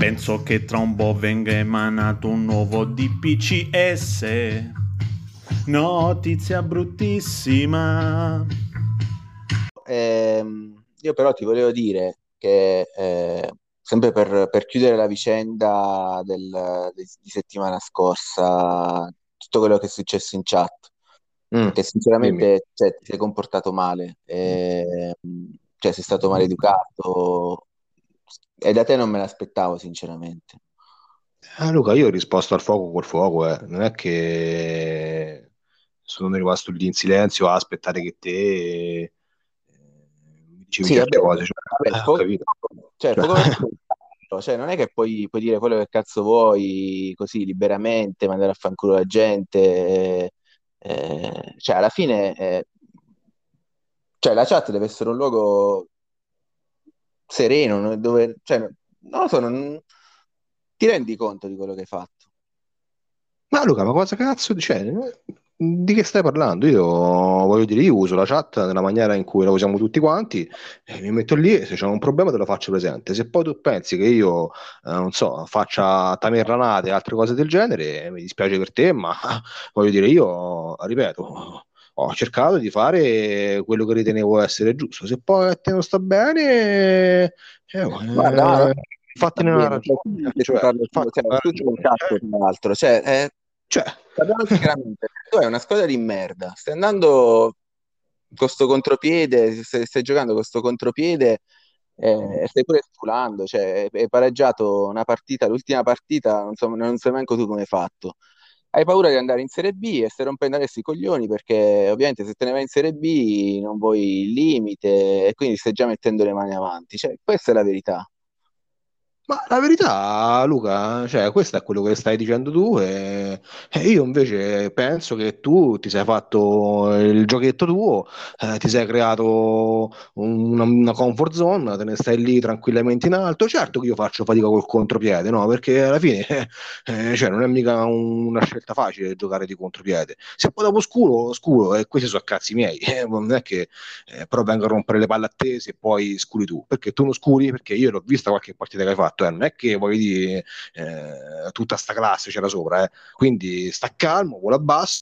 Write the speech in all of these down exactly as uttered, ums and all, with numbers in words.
Penso che tra un po' venga emanato un nuovo D P C S. Notizia bruttissima. Eh, io però ti volevo dire che eh, sempre per, per chiudere la vicenda del, di settimana scorsa, tutto quello che è successo in chat, mm, che sinceramente cioè, ti sei comportato male, eh, cioè sei stato maleducato, e da te non me l'aspettavo sinceramente. Ah, Luca, io ho risposto al fuoco col fuoco, eh. Non è che sono rimasto lì in silenzio a aspettare che te mi dicevi sì, certe vabbè, cose, cioè, vabbè, capito? Cioè, cioè. cioè non è che puoi, puoi dire quello che cazzo vuoi così liberamente, mandare a fanculo la gente, eh, cioè alla fine eh, cioè la chat deve essere un luogo sereno dove cioè, non lo so, non ti rendi conto di quello che hai fatto. Ma Luca, ma cosa cazzo dice? Di che stai parlando? Io voglio dire, io uso la chat nella maniera in cui la usiamo tutti quanti, e mi metto lì e se c'è un problema te lo faccio presente. Se poi tu pensi che io, eh, non so, faccia tamerranate e altre cose del genere, mi dispiace per te, ma voglio dire, io ripeto, ho cercato di fare quello che ritenevo essere giusto. Se poi a te non sta bene, eh, guarda, eh, fatene una ragione. Cioè, cioè, tu hai una squadra di merda, stai andando con sto contropiede, stai, stai giocando con sto contropiede e stai pure sculando, cioè hai pareggiato una partita, l'ultima partita, non so, non so neanche tu come hai fatto. Hai paura di andare in Serie B e stai rompendo adesso i coglioni perché ovviamente se te ne vai in Serie B non vuoi il limite e quindi stai già mettendo le mani avanti. Cioè, questa è la verità. Ma la verità, Luca, cioè, questo è quello che stai dicendo tu e, e io invece penso che tu ti sei fatto il giochetto tuo, eh, ti sei creato una, una comfort zone, te ne stai lì tranquillamente in alto. Certo che io faccio fatica col contropiede, no? Perché alla fine eh, cioè, non è mica un, una scelta facile giocare di contropiede. Se poi dopo scuro, scuro, e eh, questi sono cazzi miei, eh, non è che eh, però vengo a rompere le palle a te se poi scuri tu, perché tu non scuri, perché io l'ho vista qualche partita che hai fatto. Eh, non è che voglio dire eh, tutta sta classe c'era sopra, eh. Quindi sta calmo, vola basso,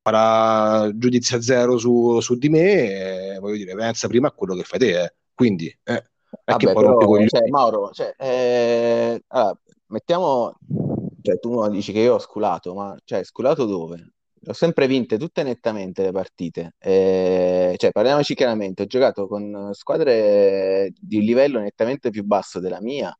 farà giudizia zero su, su di me, eh, voglio dire, pensa prima a quello che fai te, eh. Quindi eh, è vabbè, che però, con cioè, Mauro cioè, eh, allora, mettiamo cioè, tu dici che io ho sculato, ma cioè sculato dove? Ho sempre vinte tutte nettamente le partite, eh, cioè parliamoci chiaramente, ho giocato con squadre di un livello nettamente più basso della mia,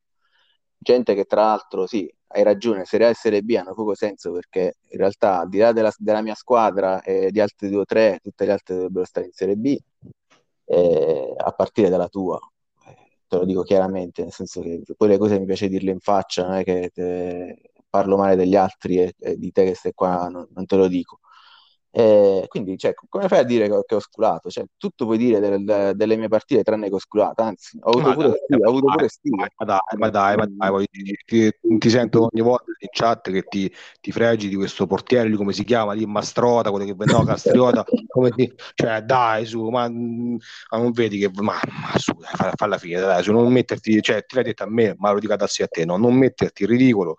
gente che tra l'altro sì, hai ragione, Serie A e Serie B hanno poco senso perché in realtà al di là della, della mia squadra e di altri due o tre, tutte le altre dovrebbero stare in Serie B, eh, a partire dalla tua, te lo dico chiaramente, nel senso che poi le cose mi piace dirle in faccia, non è che te... parlo male degli altri e, e di te che stai qua non, non te lo dico, eh, quindi cioè, come fai a dire che, che ho sculato? Cioè, tutto puoi dire del, del, delle mie partite tranne che ho sculato, anzi ho avuto ma pure stile, ho avuto pure stile. Ma dai, ma dai, ma dai ti, ti, ti sento ogni volta in chat che ti, ti fregi di questo portiere lì, come si chiama lì, Mastrota, quello che no, Castriota, come ti, cioè dai su, ma, ma non vedi che ma, ma su, dai, fa la fine, dai su, non metterti, cioè ti l'hai detto a me, ma lo dico adesso a te, no, non metterti in ridicolo.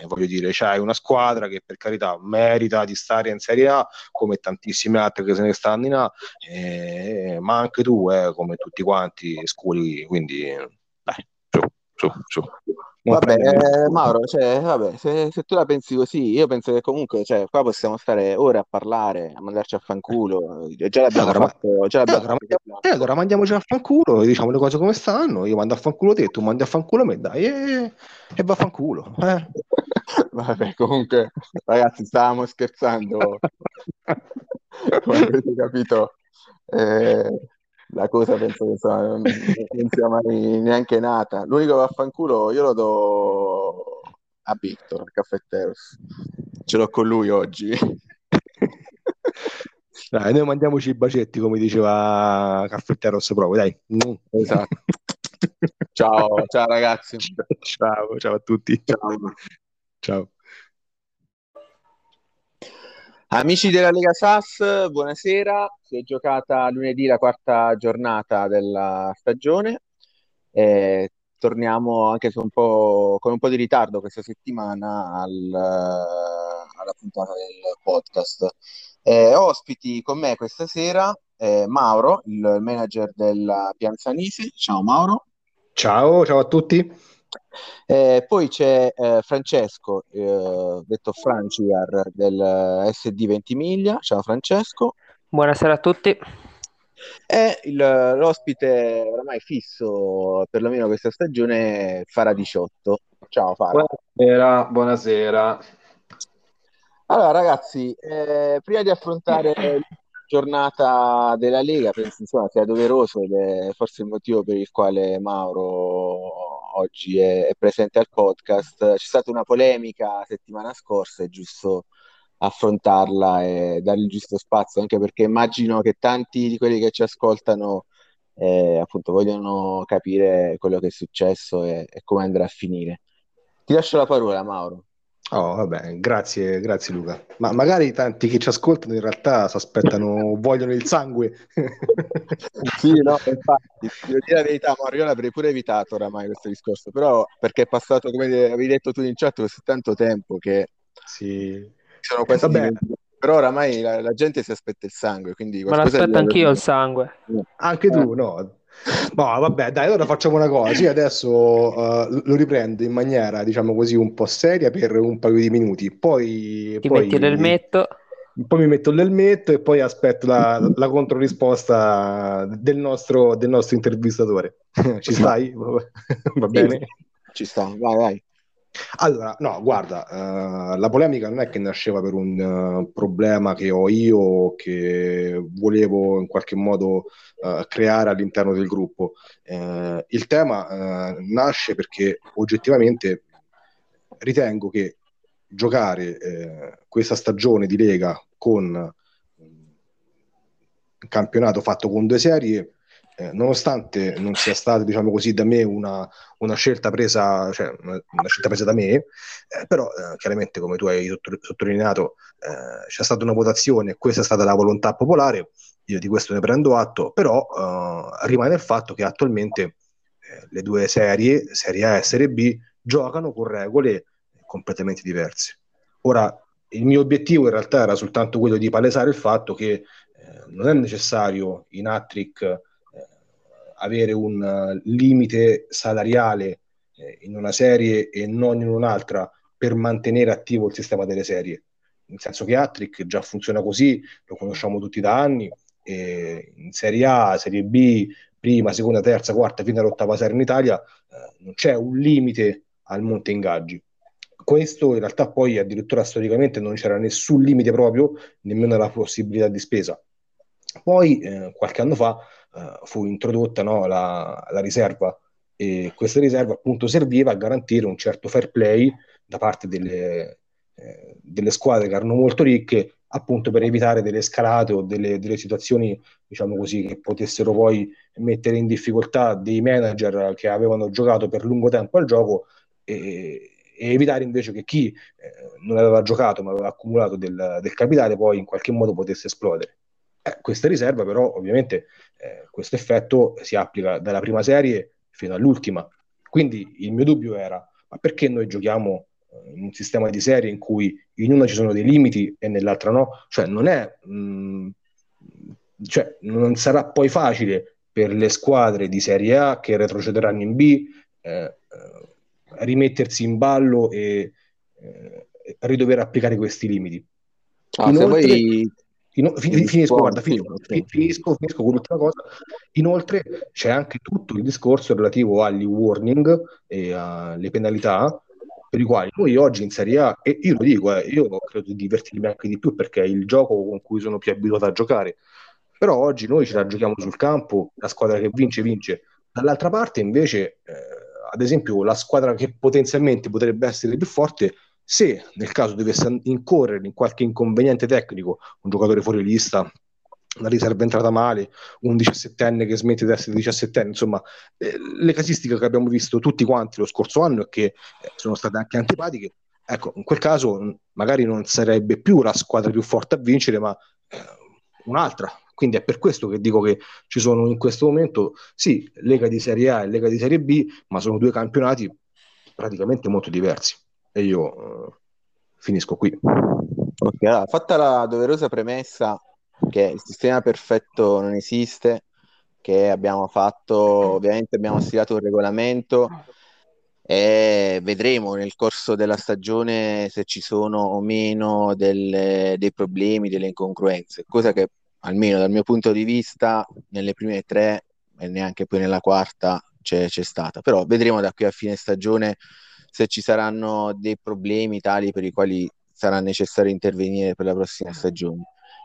Eh, voglio dire, c'hai una squadra che per carità merita di stare in Serie A come tantissime altre che se ne stanno in A, eh, ma anche tu eh, come tutti quanti scuri, quindi dai, su, su, su. Vabbè, eh, Mauro, cioè, vabbè, se, se tu la pensi così, io penso che comunque cioè, qua possiamo stare ore a parlare, a mandarci a fanculo, già l'abbiamo allora, fatto, già l'abbiamo allora, fatto. Mandiamo, eh, allora mandiamoci a fanculo e diciamo le cose come stanno, io mando a fanculo te, tu mandi a fanculo me, dai, e, e va a fanculo, eh. Vabbè, comunque, ragazzi, stavamo scherzando, come avete capito, eh, la cosa penso che so, non, non sia mai neanche nata. L'unico vaffanculo io lo do a Victor, al caffettero, ce l'ho con lui oggi. Dai, noi mandiamoci i bacetti, come diceva Caffetteros proprio, dai. Mm. Esatto. Ciao, ciao ragazzi. Ciao, ciao a tutti. Ciao. Ciao. Amici della Lega S A S, buonasera. Si è giocata lunedì la quarta giornata della stagione. Eh, torniamo anche se un po', con un po' di ritardo questa settimana al, alla puntata del podcast. Eh, ospiti con me questa sera eh, Mauro, il manager della Pianzanise. Ciao Mauro. Ciao, ciao a tutti. Eh, poi c'è eh, Francesco, eh, detto Francigar del S D Ventimiglia. Ciao Francesco. Buonasera a tutti. E il, l'ospite oramai fisso, perlomeno questa stagione, Fara diciotto. Ciao Fara. Buonasera, buonasera. Allora ragazzi, eh, prima di affrontare la giornata della Lega, penso insomma sia doveroso ed è forse il motivo per il quale Mauro oggi è, è presente al podcast. C'è stata una polemica settimana scorsa, è giusto affrontarla e dare il giusto spazio, anche perché immagino che tanti di quelli che ci ascoltano eh, appunto vogliono capire quello che è successo e, e come andrà a finire. Ti lascio la parola Mauro. Oh, vabbè, grazie, grazie Luca. Ma magari tanti che ci ascoltano in realtà si aspettano, vogliono il sangue. Sì, no, infatti, devo dire la verità, Mario, io l'avrei pure evitato oramai questo discorso, però perché è passato, come avevi detto tu in chat, così tanto tempo che sì. Sono quasi vabbè. Però oramai la, la gente si aspetta il sangue, quindi ma l'aspetto anch'io il sangue. Anche tu, no? No, vabbè, dai, allora facciamo una cosa. Io adesso uh, lo riprendo in maniera, diciamo così, un po' seria per un paio di minuti. Poi ti poi, metti l'elmetto. Poi mi metto l'elmetto e poi aspetto la, la controrisposta del nostro, del nostro intervistatore. Ci stai? Va bene? Ci sto, vai, vai. Allora, no, guarda, uh, la polemica non è che nasceva per un uh, problema che ho io, che volevo in qualche modo uh, creare all'interno del gruppo. Uh, il tema uh, nasce perché oggettivamente ritengo che giocare uh, questa stagione di Lega con un campionato fatto con due serie, Eh, nonostante non sia stata, diciamo così, da me una, una scelta presa, cioè una, una scelta presa da me, eh, però eh, chiaramente, come tu hai sottolineato, eh, c'è stata una votazione, questa è stata la volontà popolare, io di questo ne prendo atto, però eh, rimane il fatto che attualmente eh, le due serie, Serie A e Serie B, giocano con regole completamente diverse. Ora, il mio obiettivo in realtà era soltanto quello di palesare il fatto che eh, non è necessario in Hattrick avere un uh, limite salariale eh, in una serie e non in un'altra per mantenere attivo il sistema delle serie, nel senso che Hattrick già funziona così, lo conosciamo tutti da anni, e in Serie A, Serie B, prima, seconda, terza, quarta, fino all'ottava serie in Italia eh, non c'è un limite al monte ingaggi. Questo in realtà poi addirittura storicamente non c'era nessun limite proprio, nemmeno la possibilità di spesa. Poi eh, qualche anno fa Uh, fu introdotta, no, la, la riserva, e questa riserva appunto serviva a garantire un certo fair play da parte delle, eh, delle squadre che erano molto ricche, appunto per evitare delle scalate o delle, delle situazioni, diciamo così, che potessero poi mettere in difficoltà dei manager che avevano giocato per lungo tempo al gioco e, e evitare invece che chi eh, non aveva giocato ma aveva accumulato del, del capitale poi in qualche modo potesse esplodere. Eh, questa riserva però ovviamente eh, questo effetto si applica dalla prima serie fino all'ultima, quindi il mio dubbio era: ma perché noi giochiamo eh, in un sistema di serie in cui in una ci sono dei limiti e nell'altra no? Cioè non è mh, cioè non sarà poi facile per le squadre di Serie A che retrocederanno in B eh, eh, rimettersi in ballo e eh, ridover applicare questi limiti. Ah, Inoltre, se voi... Ino- fin- finisco, guarda, finisco, finisco, finisco con l'ultima cosa. Inoltre c'è anche tutto il discorso relativo agli warning e alle penalità, per i quali noi oggi in Serie A, e io lo dico, eh, io credo di divertirmi anche di più perché è il gioco con cui sono più abituato a giocare, però oggi noi ce la giochiamo sul campo, la squadra che vince vince, dall'altra parte invece eh, ad esempio la squadra che potenzialmente potrebbe essere più forte, se nel caso dovesse incorrere in qualche inconveniente tecnico, un giocatore fuori lista, una riserva entrata male, un diciassettenne che smette di essere diciassettenne, insomma eh, le casistiche che abbiamo visto tutti quanti lo scorso anno e che eh, sono state anche antipatiche, ecco, in quel caso magari non sarebbe più la squadra più forte a vincere, ma eh, un'altra. Quindi è per questo che dico che ci sono in questo momento, sì, Lega di Serie A e Lega di Serie B, ma sono due campionati praticamente molto diversi. E io eh, finisco qui. Okay, allora, fatta la doverosa premessa che il sistema perfetto non esiste, che abbiamo fatto, ovviamente abbiamo stilato un regolamento e vedremo nel corso della stagione se ci sono o meno delle, dei problemi, delle incongruenze, cosa che almeno dal mio punto di vista nelle prime tre e neanche poi nella quarta c'è, c'è stata, però vedremo da qui a fine stagione se ci saranno dei problemi tali per i quali sarà necessario intervenire per la prossima stagione.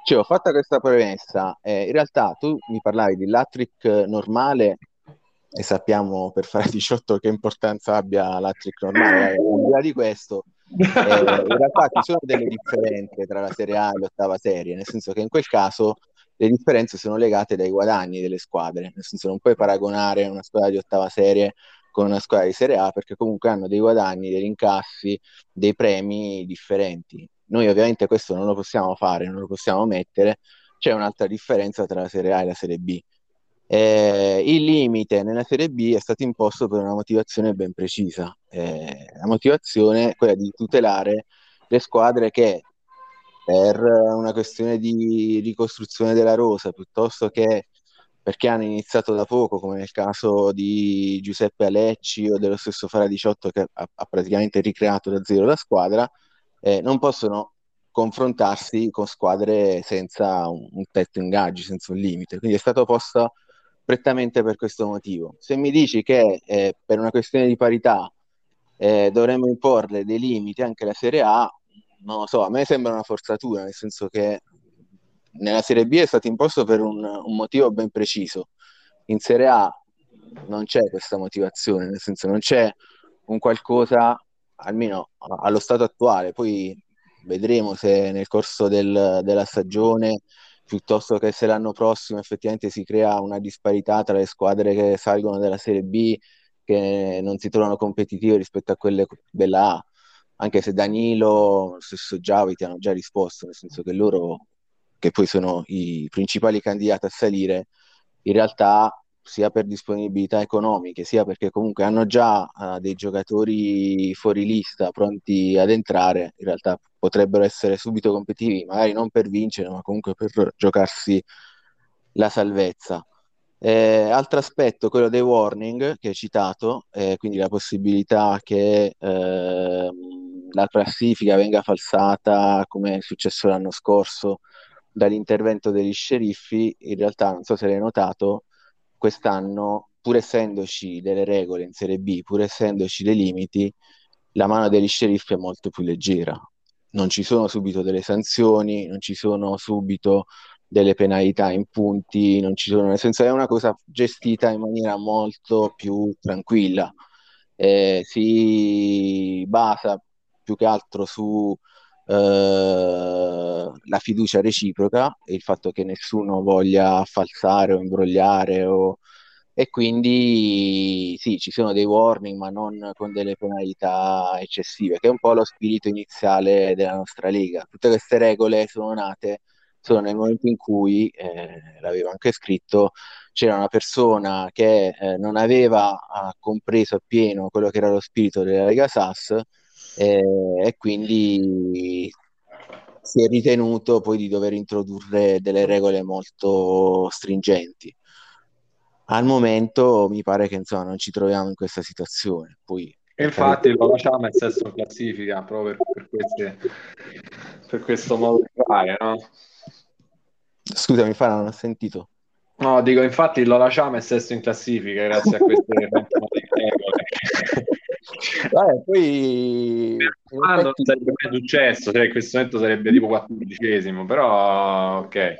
Cioè, ho fatto questa premessa, eh, in realtà tu mi parlavi di l'Hattrick normale e sappiamo per fare diciotto che importanza abbia l'Hattrick normale, al di là di questo eh, in realtà ci sono delle differenze tra la Serie A e l'ottava serie, nel senso che in quel caso le differenze sono legate dai guadagni delle squadre, nel senso non puoi paragonare una squadra di ottava serie con una squadra di Serie A perché comunque hanno dei guadagni, degli incassi, dei premi differenti. Noi ovviamente questo non lo possiamo fare, non lo possiamo mettere, c'è un'altra differenza tra la Serie A e la Serie B. Eh, il limite nella Serie B è stato imposto per una motivazione ben precisa, eh, la motivazione è quella di tutelare le squadre che per una questione di ricostruzione della rosa piuttosto che perché hanno iniziato da poco, come nel caso di Giuseppe Alecci o dello stesso Fara diciotto che ha, ha praticamente ricreato da zero la squadra, Eh, non possono confrontarsi con squadre senza un, un tetto in gaggi, senza un limite, quindi è stato posto prettamente per questo motivo. Se mi dici che eh, per una questione di parità eh, dovremmo imporre dei limiti anche alla Serie A, non lo so, a me sembra una forzatura, nel senso che nella Serie B è stato imposto per un, un motivo ben preciso, in Serie A non c'è questa motivazione, nel senso non c'è un qualcosa, almeno allo stato attuale, poi vedremo se nel corso del, della stagione piuttosto che se l'anno prossimo effettivamente si crea una disparità tra le squadre che salgono dalla Serie B che non si trovano competitive rispetto a quelle della A, anche se Danilo, lo stesso Giavi ti hanno già risposto, nel senso che loro, che poi sono i principali candidati a salire, in realtà sia per disponibilità economiche, sia perché comunque hanno già uh, dei giocatori fuori lista pronti ad entrare, in realtà potrebbero essere subito competitivi, magari non per vincere, ma comunque per giocarsi la salvezza. Eh, altro aspetto, quello dei warning che hai citato, eh, quindi la possibilità che eh, la classifica venga falsata, come è successo l'anno scorso, dall'intervento degli sceriffi, in realtà non so se l'hai notato, quest'anno, pur essendoci delle regole in Serie B, pur essendoci dei limiti, la mano degli sceriffi è molto più leggera. Non ci sono subito delle sanzioni, non ci sono subito delle penalità in punti, non ci sono, nel senso è una cosa gestita in maniera molto più tranquilla. Eh, si basa più che altro su eh, la fiducia reciproca e il fatto che nessuno voglia falsare o imbrogliare o... e quindi sì, ci sono dei warning ma non con delle penalità eccessive, che è un po' lo spirito iniziale della nostra Lega. Tutte queste regole sono nate solo nel momento in cui, eh, l'avevo anche scritto, c'era una persona che eh, non aveva ah, compreso appieno quello che era lo spirito della Lega S A S, Eh, e quindi si è ritenuto poi di dover introdurre delle regole molto stringenti. Al momento mi pare che insomma non ci troviamo in questa situazione. Poi e infatti lo facciamo in sesto in classifica proprio per, per, queste, per questo modo di fare, no? Scusami, Fara, non ho sentito. No, dico, infatti lo lasciamo e sesto in classifica grazie a queste regole. Vabbè, poi ah, non sarebbe mai successo, cioè in questo momento sarebbe tipo quattordicesimo, però ok.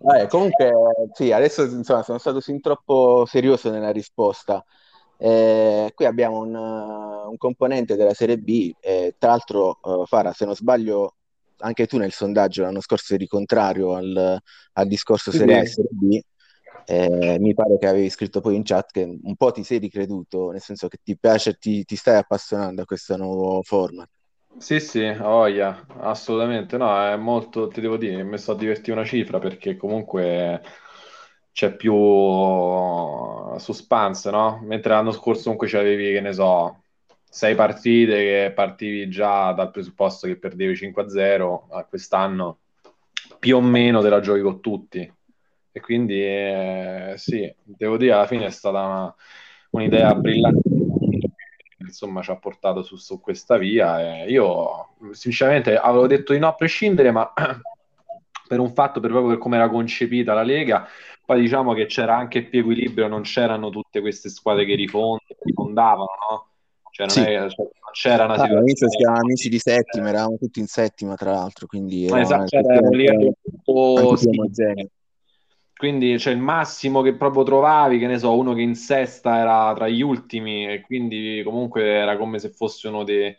Vabbè, comunque sì, adesso insomma sono stato sin troppo serioso nella risposta. Eh, qui abbiamo un, un componente della Serie B, eh, tra l'altro eh, Fara, se non sbaglio anche tu nel sondaggio l'anno scorso eri contrario al, al discorso Serie A e Serie B. Eh, mi pare che avevi scritto poi in chat che un po' ti sei ricreduto, nel senso che ti piace, ti, ti stai appassionando a questo nuovo format. Sì, sì, oh, yeah, assolutamente. No, è molto, ti devo dire, mi sto a divertire una cifra perché comunque c'è più suspense, no? Mentre l'anno scorso comunque c'avevi, che ne so, sei partite che partivi già dal presupposto che perdevi cinque a zero, a quest'anno più o meno te la giochi con tutti. E quindi eh, sì, devo dire, alla fine è stata una- un'idea brillante, insomma, ci ha portato su, su questa via. E io sinceramente avevo detto di no a prescindere, ma per un fatto, per proprio per come era concepita la Lega. Poi diciamo che c'era anche più equilibrio, non c'erano tutte queste squadre che rifond- rifondavano, no? Cioè non, Sì, è, cioè, non c'era una ah, all'inizio situazione. siamo amici di settima, eravamo tutti in settima tra l'altro, quindi Ma era esatto, una c'era un situazione livello molto anche più omogenea. simile. Quindi c'è il massimo che proprio trovavi, che ne so, uno che in sesta era tra gli ultimi, e quindi comunque era come se fosse uno de-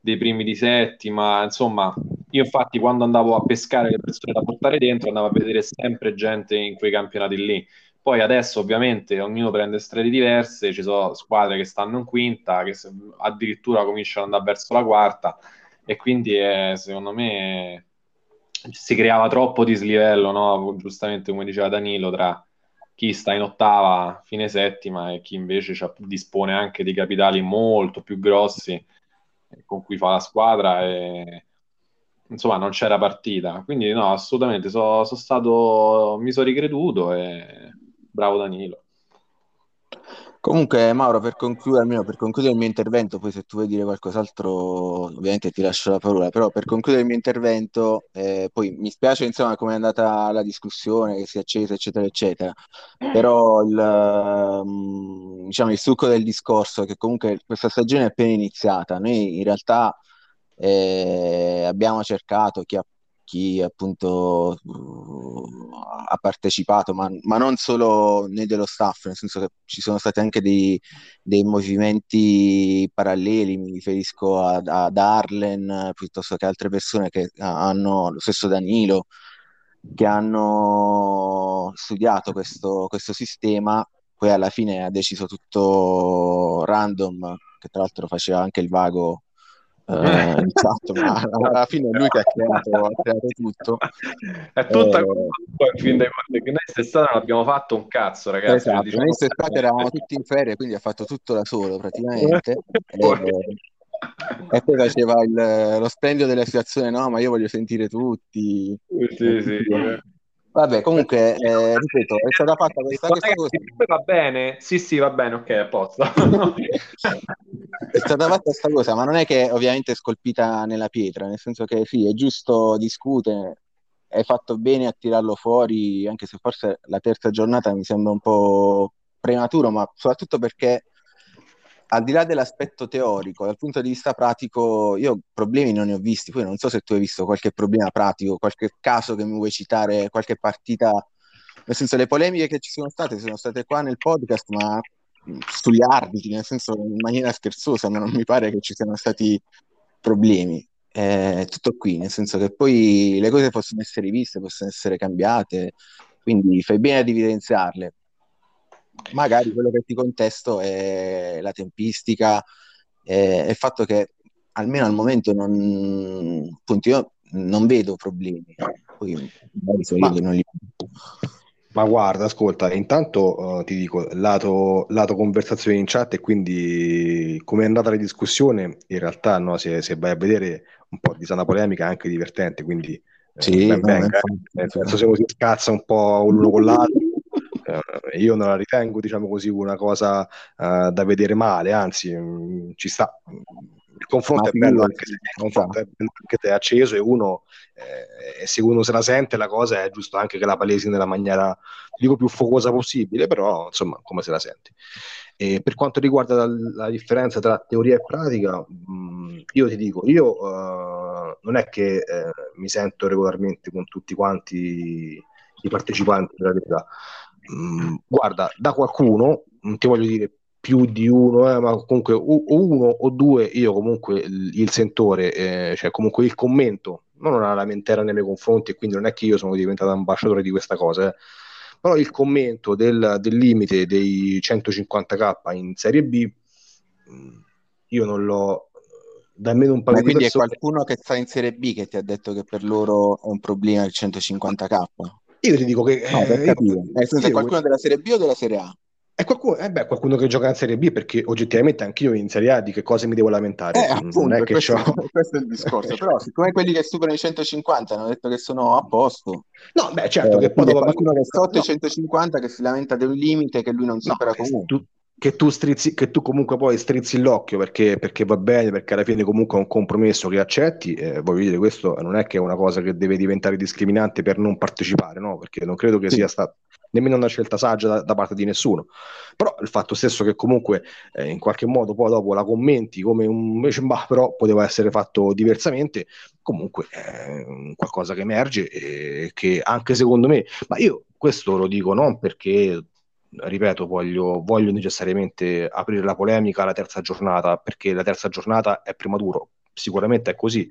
dei primi di settima. Insomma, io infatti quando andavo a pescare le persone da portare dentro andavo a vedere sempre gente in quei campionati lì. Poi adesso ovviamente ognuno prende strade diverse, ci sono squadre che stanno in quinta, che se- addirittura cominciano ad andare verso la quarta, e quindi eh, secondo me si creava troppo dislivello, no? Giustamente come diceva Danilo, tra chi sta in ottava, fine settima, e chi invece c'ha- dispone anche di capitali molto più grossi eh, con cui fa la squadra, e insomma non c'era partita. Quindi no, assolutamente, so- so stato, mi sono ricreduto, e bravo Danilo. Comunque, Mauro, per concludere, almeno per concludere il mio intervento, poi se tu vuoi dire qualcos'altro, ovviamente ti lascio la parola, però per concludere il mio intervento, eh, poi mi spiace insomma come è andata la discussione, che si è accesa, eccetera, eccetera, però il, ehm, diciamo, il succo del discorso è che comunque questa stagione è appena iniziata, noi in realtà eh, abbiamo cercato chi ha chi appunto uh, ha partecipato, ma, ma non solo noi dello staff, nel senso che ci sono stati anche dei, dei movimenti paralleli, mi riferisco ad, ad Arlen eh, piuttosto che altre persone che ha- hanno, lo stesso Danilo, che hanno studiato questo, questo sistema, poi alla fine ha deciso tutto Random, che tra l'altro faceva anche il vago eh, in chat, ma alla fine è lui che ha creato, ha creato tutto. È tutta colpa Eh, tua, in fin dei conti, che noi quest'estate non abbiamo fatto un cazzo, ragazzi. Lo Esatto, diciamo noi quest'estate eravamo sempre. tutti in ferie, quindi ha fatto tutto da solo praticamente. Poi- Eh, E poi faceva il- lo splendido della situazione, no, ma io voglio sentire tutti. Eh, Sì, sì. tutti. Vabbè, comunque, eh, ripeto, è stata fatta questa, questa cosa. Ragazzi, va bene? Sì, sì, va bene, ok, a posto. È stata fatta questa cosa, ma non è che ovviamente è scolpita nella pietra, nel senso che sì, è giusto discutere, hai fatto bene a tirarlo fuori, anche se forse la terza giornata mi sembra un po' prematuro, ma soprattutto perché al di là dell'aspetto teorico, dal punto di vista pratico, io problemi non ne ho visti, poi non so se tu hai visto qualche problema pratico, qualche caso che mi vuoi citare, qualche partita, nel senso le polemiche che ci sono state, sono state qua nel podcast, ma sugli arbitri, nel senso in maniera scherzosa, ma non mi pare che ci siano stati problemi. Eh, tutto qui, nel senso che poi le cose possono essere riviste, possono essere cambiate, quindi fai bene ad evidenziarle. Magari quello che ti contesto è la tempistica, eh, e il fatto che almeno al momento non, appunto, io non vedo problemi. Poi magari sono io Ma, che non li vedo. ma guarda, ascolta, intanto eh, ti dico, lato, lato conversazione in chat e quindi come è andata la discussione, in realtà no, se, se vai a vedere un po' di sana polemica è anche divertente, quindi eh, Sì, ben no, ma venga. Eh. infatti, Nel senso, se uno si scazza un po' l'uno con l'altro, eh, io non la ritengo, diciamo così, una cosa eh, da vedere male, anzi, mh, ci sta. Il ma confronto è bello anche se figurati, il ci sta. confronto è bello anche se è acceso e uno eh, e se uno se la sente la cosa è giusto anche che la palesi nella maniera, dico, più focosa possibile, però insomma come se la senti. E per quanto riguarda la, la differenza tra teoria e pratica, mh, io ti dico, io eh, non è che eh, mi sento regolarmente con tutti quanti i partecipanti della Lega. Mm, guarda, da qualcuno, non ti voglio dire più di uno, eh, ma comunque o, o uno o due, io comunque il, il sentore, eh, cioè comunque il commento, non una lamentela nei miei confronti, e quindi non è che io sono diventato ambasciatore di questa cosa, eh. Però il commento del, del limite dei centocinquanta k in Serie B, mm, io non l'ho, da almeno un paio ma di quindi persone. Quindi è qualcuno che sta in Serie B che ti ha detto che per loro è un problema il centocinquanta k? Io ti dico che... No, per eh, capire. È eh, qualcuno io... della Serie B o della Serie A? È qualcuno, eh beh, qualcuno che gioca in Serie B, perché oggettivamente anch'io in Serie A di che cose mi devo lamentare? Eh, appunto, non è che questo, questo è il discorso, però siccome quelli che superano i centocinquanta hanno detto che sono a posto. No, beh, certo, eh, che poi dopo qualcuno che sotto no. i centocinquanta che si lamenta del limite che lui non supera no, comunque. Tu... Che tu, strizzi, che tu comunque poi strizzi l'occhio perché, perché va bene, perché alla fine comunque è un compromesso che accetti, eh, voglio dire, questo non è che è una cosa che deve diventare discriminante per non partecipare, no? Perché non credo che sì. sia stata nemmeno una scelta saggia da, da parte di nessuno, però il fatto stesso che comunque eh, in qualche modo poi dopo la commenti come un bah, però poteva essere fatto diversamente, comunque è eh, qualcosa che emerge e che anche secondo me, ma io questo lo dico non perché... ripeto, voglio, voglio necessariamente aprire la polemica alla terza giornata, perché la terza giornata è prematuro, sicuramente è così,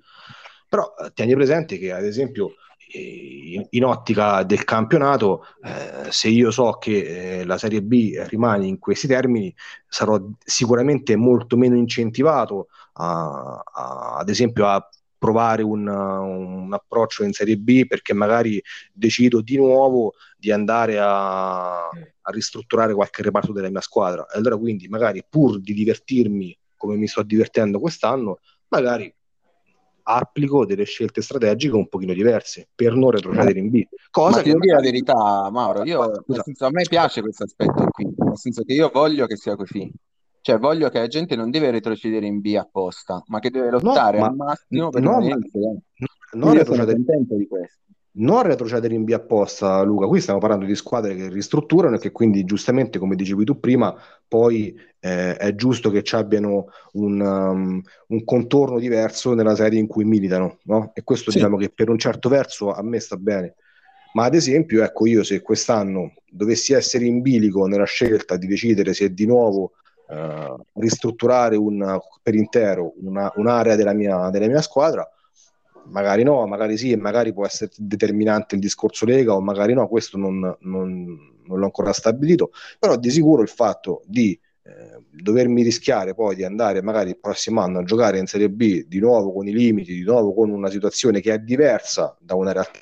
però tieni presente che ad esempio in, in ottica del campionato eh, se io so che eh, la Serie B rimane in questi termini sarò sicuramente molto meno incentivato a, a, ad esempio a provare un, un approccio in Serie B, perché magari decido di nuovo di andare a, a ristrutturare qualche reparto della mia squadra, e allora quindi magari pur di divertirmi come mi sto divertendo quest'anno magari applico delle scelte strategiche un pochino diverse per non retrocedere in B, cosa ma che magari... la verità Mauro, io, nel senso, a me piace questo aspetto qui, nel senso che io voglio che sia così. Cioè, voglio che la gente non deve retrocedere in B apposta, ma che deve lottare no, al ma, massimo per no, ma, no, non retrocedere di questo. Non retrocedere in B apposta, Luca. Qui stiamo parlando di squadre che ristrutturano e che quindi, giustamente, come dicevi tu prima, poi eh, è giusto che ci abbiano un, um, un contorno diverso nella serie in cui militano, no? E questo sì. diciamo che per un certo verso a me sta bene. Ma ad esempio, ecco, io se quest'anno dovessi essere in bilico nella scelta di decidere se di nuovo Uh, ristrutturare un, per intero una, un'area della mia, della mia squadra, magari no, magari sì, e magari può essere determinante il discorso Lega o magari no, questo non, non, non l'ho ancora stabilito, però di sicuro il fatto di eh, dovermi rischiare poi di andare magari il prossimo anno a giocare in Serie B di nuovo con i limiti, di nuovo con una situazione che è diversa da una realtà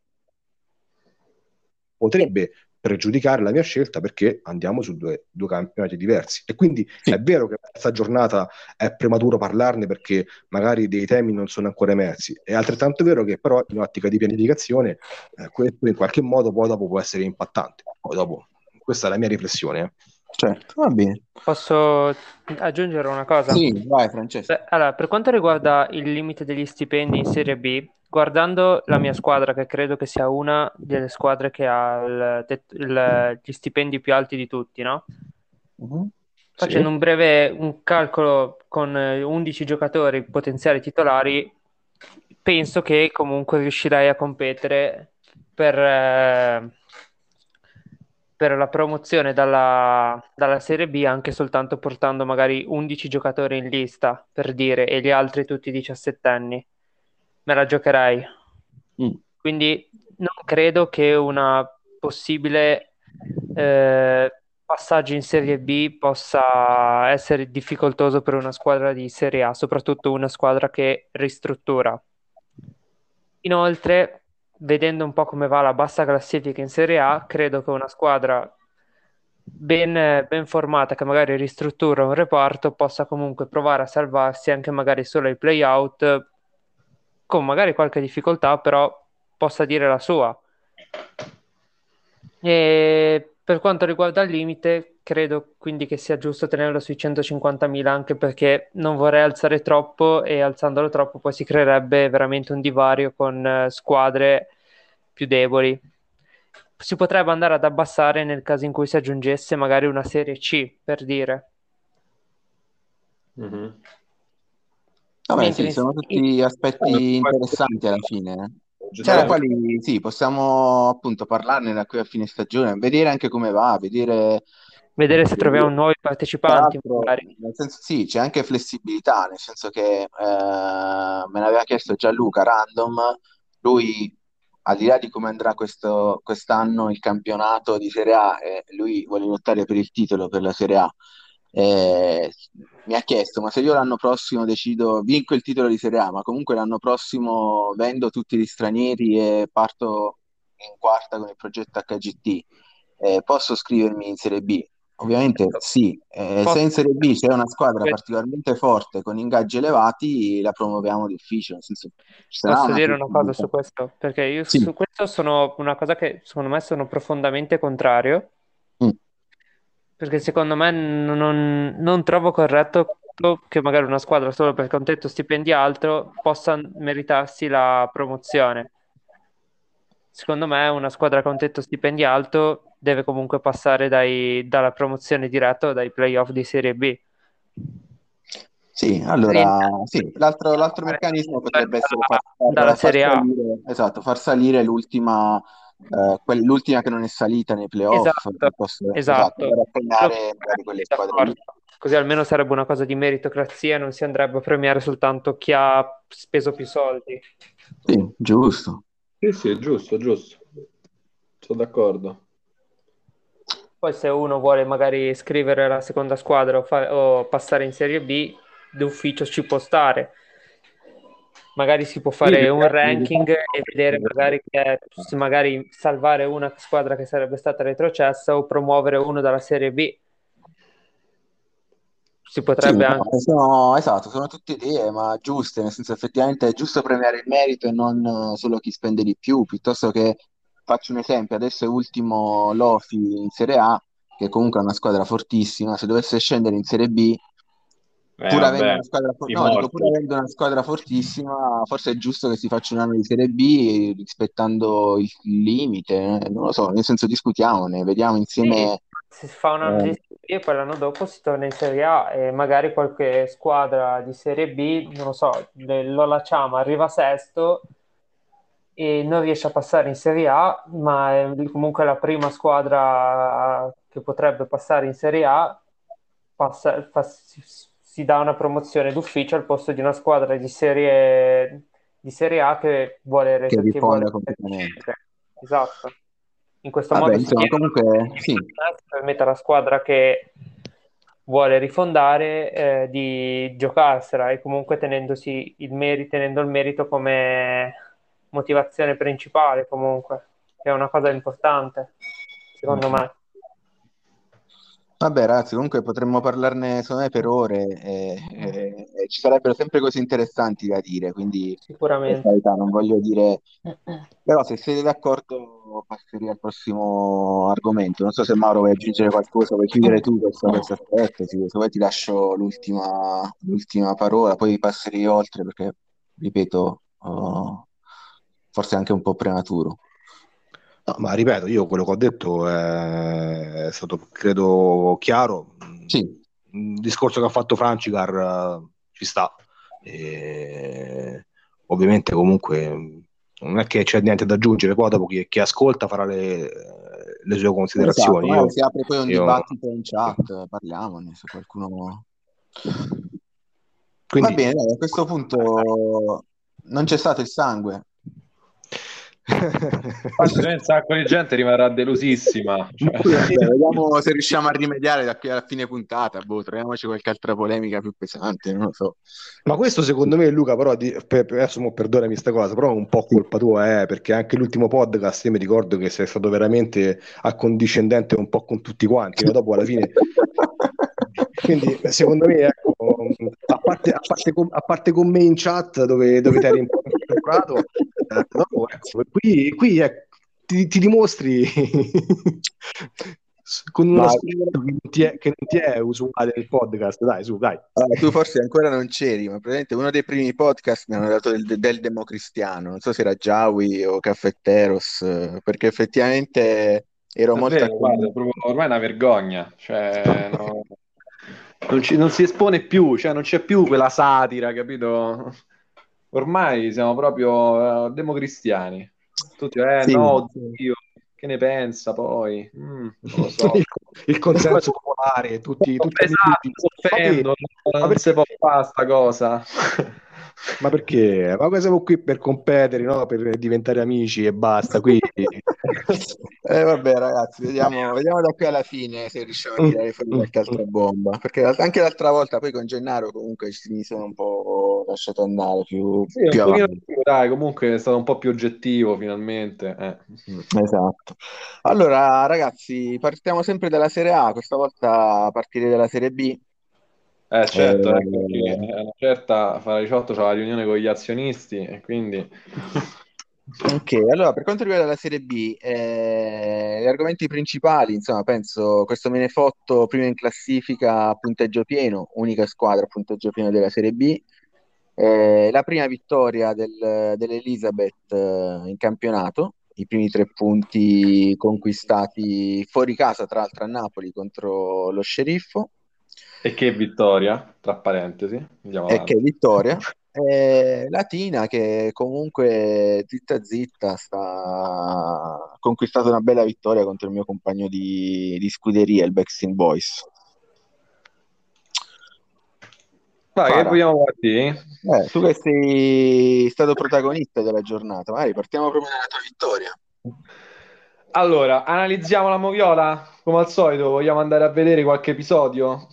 potrebbe pregiudicare la mia scelta, perché andiamo su due, due campionati diversi e quindi sì. è vero che questa giornata è prematuro parlarne perché magari dei temi non sono ancora emersi, è altrettanto vero che però in ottica di pianificazione eh, questo in qualche modo poi dopo può essere impattante, poi dopo questa è la mia riflessione eh. Certo, va bene. Posso aggiungere una cosa? Sì, vai Francesco. Beh, allora, per quanto riguarda il limite degli stipendi in Serie B, guardando la mia squadra, che credo che sia una delle squadre che ha il, il, gli stipendi più alti di tutti, no? Uh-huh. Facendo sì. un breve un calcolo con undici giocatori potenziali titolari, penso che comunque riuscirai a competere per... Eh, per la promozione dalla, dalla Serie B anche soltanto portando magari undici giocatori in lista, per dire, e gli altri tutti diciassette anni, me la giocherai. Mm. Quindi non credo che una possibile eh, passaggio in Serie B possa essere difficoltoso per una squadra di Serie A, soprattutto una squadra che ristruttura. Inoltre, vedendo un po' come va la bassa classifica in Serie A, credo che una squadra ben, ben formata, che magari ristruttura un reparto, possa comunque provare a salvarsi anche magari solo ai play-out, con magari qualche difficoltà, però possa dire la sua. E per quanto riguarda il limite, credo quindi che sia giusto tenerlo sui centocinquantamila, anche perché non vorrei alzare troppo, e alzandolo troppo poi si creerebbe veramente un divario con squadre più deboli. Si potrebbe andare ad abbassare nel caso in cui si aggiungesse magari una Serie C, per dire. Mm-hmm. Vabbè, sì, sono tutti aspetti interessanti alla fine. Cioè, quali, sì, possiamo appunto parlarne da qui a fine stagione, vedere anche come va, vedere... vedere se troviamo nuovi partecipanti. Nel senso, sì, c'è anche flessibilità, nel senso che eh, me l'aveva chiesto già Luca, Random, lui al di là di come andrà questo, quest'anno il campionato di Serie A, eh, lui vuole lottare per il titolo per la Serie A, eh, mi ha chiesto: ma se io l'anno prossimo decido, vinco il titolo di Serie A, ma comunque l'anno prossimo vendo tutti gli stranieri e parto in quarta con il progetto H G T, eh, posso scrivermi in Serie B? Ovviamente sì, eh, se in Serie B c'è una squadra particolarmente forte con ingaggi elevati, la promuoviamo difficile. Nel senso, posso dire una cosa su questo? Perché io sì. su questo sono una cosa che secondo me sono profondamente contrario, mm. perché secondo me non, non trovo corretto che magari una squadra solo perché ha un tetto stipendio alto possa meritarsi la promozione. Secondo me una squadra con tetto stipendio alto deve comunque passare dai, dalla promozione diretta o dai playoff di Serie B. Sì, allora sì, l'altro, l'altro meccanismo potrebbe essere far, dalla far Serie A. Salire, esatto, far salire l'ultima, eh, quell- l'ultima che non è salita nei playoff. Esatto, posso, esatto. esatto per premiare magari quelle squadre. Così almeno sarebbe una cosa di meritocrazia e non si andrebbe a premiare soltanto chi ha speso più soldi. Sì, giusto. Sì, sì, giusto, giusto. Sono d'accordo. Poi se uno vuole magari iscrivere la seconda squadra o, fa- o passare in Serie B, d'ufficio ci può stare. Magari si può fare sì, un sì, ranking sì, e vedere magari, che, magari salvare una squadra che sarebbe stata retrocessa o promuovere uno dalla Serie B. Si potrebbe sì, anche... Sono, esatto, sono tutte idee, ma giuste, nel senso effettivamente è giusto premiare il merito e non solo chi spende di più, piuttosto che... Faccio un esempio, adesso è ultimo l'Ofi in Serie A, che comunque è una squadra fortissima, se dovesse scendere in Serie B, eh, pur, avendo una squadra for- no, dico, pur avendo una squadra fortissima, forse è giusto che si faccia un anno di Serie B rispettando il limite, non lo so, nel senso discutiamone, vediamo insieme... Sì, si fa un anno di Serie B e poi l'anno dopo si torna in Serie A e magari qualche squadra di Serie B, non lo so, Lola Ciama arriva sesto... e non riesce a passare in Serie A, ma è comunque la prima squadra che potrebbe passare in Serie A, passa, fa, si, si dà una promozione d'ufficio al posto di una squadra di Serie, di Serie A che vuole restituire completamente. Esatto. In questo Vabbè, modo insomma, si comunque, sì. permette alla squadra che vuole rifondare eh, di giocarsela e comunque tenendosi il merito, tenendo il merito come... motivazione principale, comunque, che è una cosa importante secondo me. Vabbè ragazzi, comunque potremmo parlarne secondo me per ore e, e, e ci sarebbero sempre cose interessanti da dire, quindi sicuramente, per carità, non voglio dire, però se siete d'accordo passerei al prossimo argomento. Non so se Mauro vuoi aggiungere qualcosa, vuoi chiudere tu questo, questo aspetto, se vuoi ti lascio l'ultima, l'ultima parola, poi passerei oltre perché, ripeto, oh, forse anche un po' prematuro. No, ma ripeto, io quello che ho detto è, è stato, credo, chiaro. Sì. Il discorso che ha fatto Francigar ci sta. E... ovviamente comunque non è che c'è niente da aggiungere, poi dopo chi, chi ascolta farà le, le sue considerazioni. Esatto, io, si apre poi un io... dibattito in chat, parliamone se qualcuno... Quindi... Va bene, a questo punto non c'è stato il sangue. C'è un sacco di gente rimarrà delusissima, cioè. Vabbè, vediamo se riusciamo a rimediare da qui alla fine puntata, boh, troviamoci qualche altra polemica più pesante, non lo so. Ma questo secondo me, Luca, però di, per, per, adesso mo perdonami sta cosa, però è un po' colpa tua, eh, perché anche l'ultimo podcast io mi ricordo che sei stato veramente accondiscendente un po' con tutti quanti, ma dopo alla fine quindi secondo me, ecco, a parte, a parte, con, a parte con me in chat dove, dove ti eri un po' comprato, eh, dopo, ecco, qui, qui eh, ti, ti dimostri con uno aspetto che, che non ti è usuale nel podcast, dai, su, dai. Allora, tu forse ancora non c'eri, ma praticamente uno dei primi podcast mi hanno dato del, del democristiano, non so se era Jawi o Caffetteros, perché effettivamente ero Vabbè, molto... Guarda, ormai è una vergogna, cioè... No... Non, ci, non si espone più, cioè non c'è più quella satira, capito? Ormai siamo proprio uh, democristiani. Tutti, eh sì. no, Dio, che ne pensa poi? Mm, non lo so. il, il consenso popolare, tutti... tutti esatto, offendo, ma non si può fare sta cosa. Ma perché? Ma siamo qui per competere, no? Per diventare amici e basta, qui... Eh, vabbè ragazzi, vediamo, vediamo da qui alla fine se riusciamo a tirare fuori qualche altra bomba, perché al- anche l'altra volta poi con Gennaro comunque ci- mi sono un po' lasciato andare più, Sì, un più pochino avanti. più, dai, comunque è stato un po' più oggettivo finalmente. Eh. Mm. Esatto. Allora ragazzi, partiamo sempre dalla Serie A, questa volta partirei dalla Serie B. Eh, certo, anche perché Eh, a una certa fra le diciotto c'è la riunione con gli azionisti e quindi Ok, allora per quanto riguarda la Serie B, eh, gli argomenti principali, insomma, penso questo Menefotto prima in classifica a punteggio pieno, unica squadra a punteggio pieno della Serie B, eh, la prima vittoria del- dell'Elizabeth eh, in campionato, i primi tre punti conquistati fuori casa, tra l'altro a Napoli contro lo Sceriffo. e che vittoria, tra parentesi, andiamo E che avanti. vittoria. Eh, Latina che comunque zitta zitta sta ha conquistato una bella vittoria contro il mio compagno di, di scuderia, il Backstreet Boys. Vai, che Para, vogliamo partire? eh, tu che sei stato protagonista della giornata, magari partiamo proprio dalla tua vittoria. Allora, analizziamo la moviola, come al solito, vogliamo andare a vedere qualche episodio?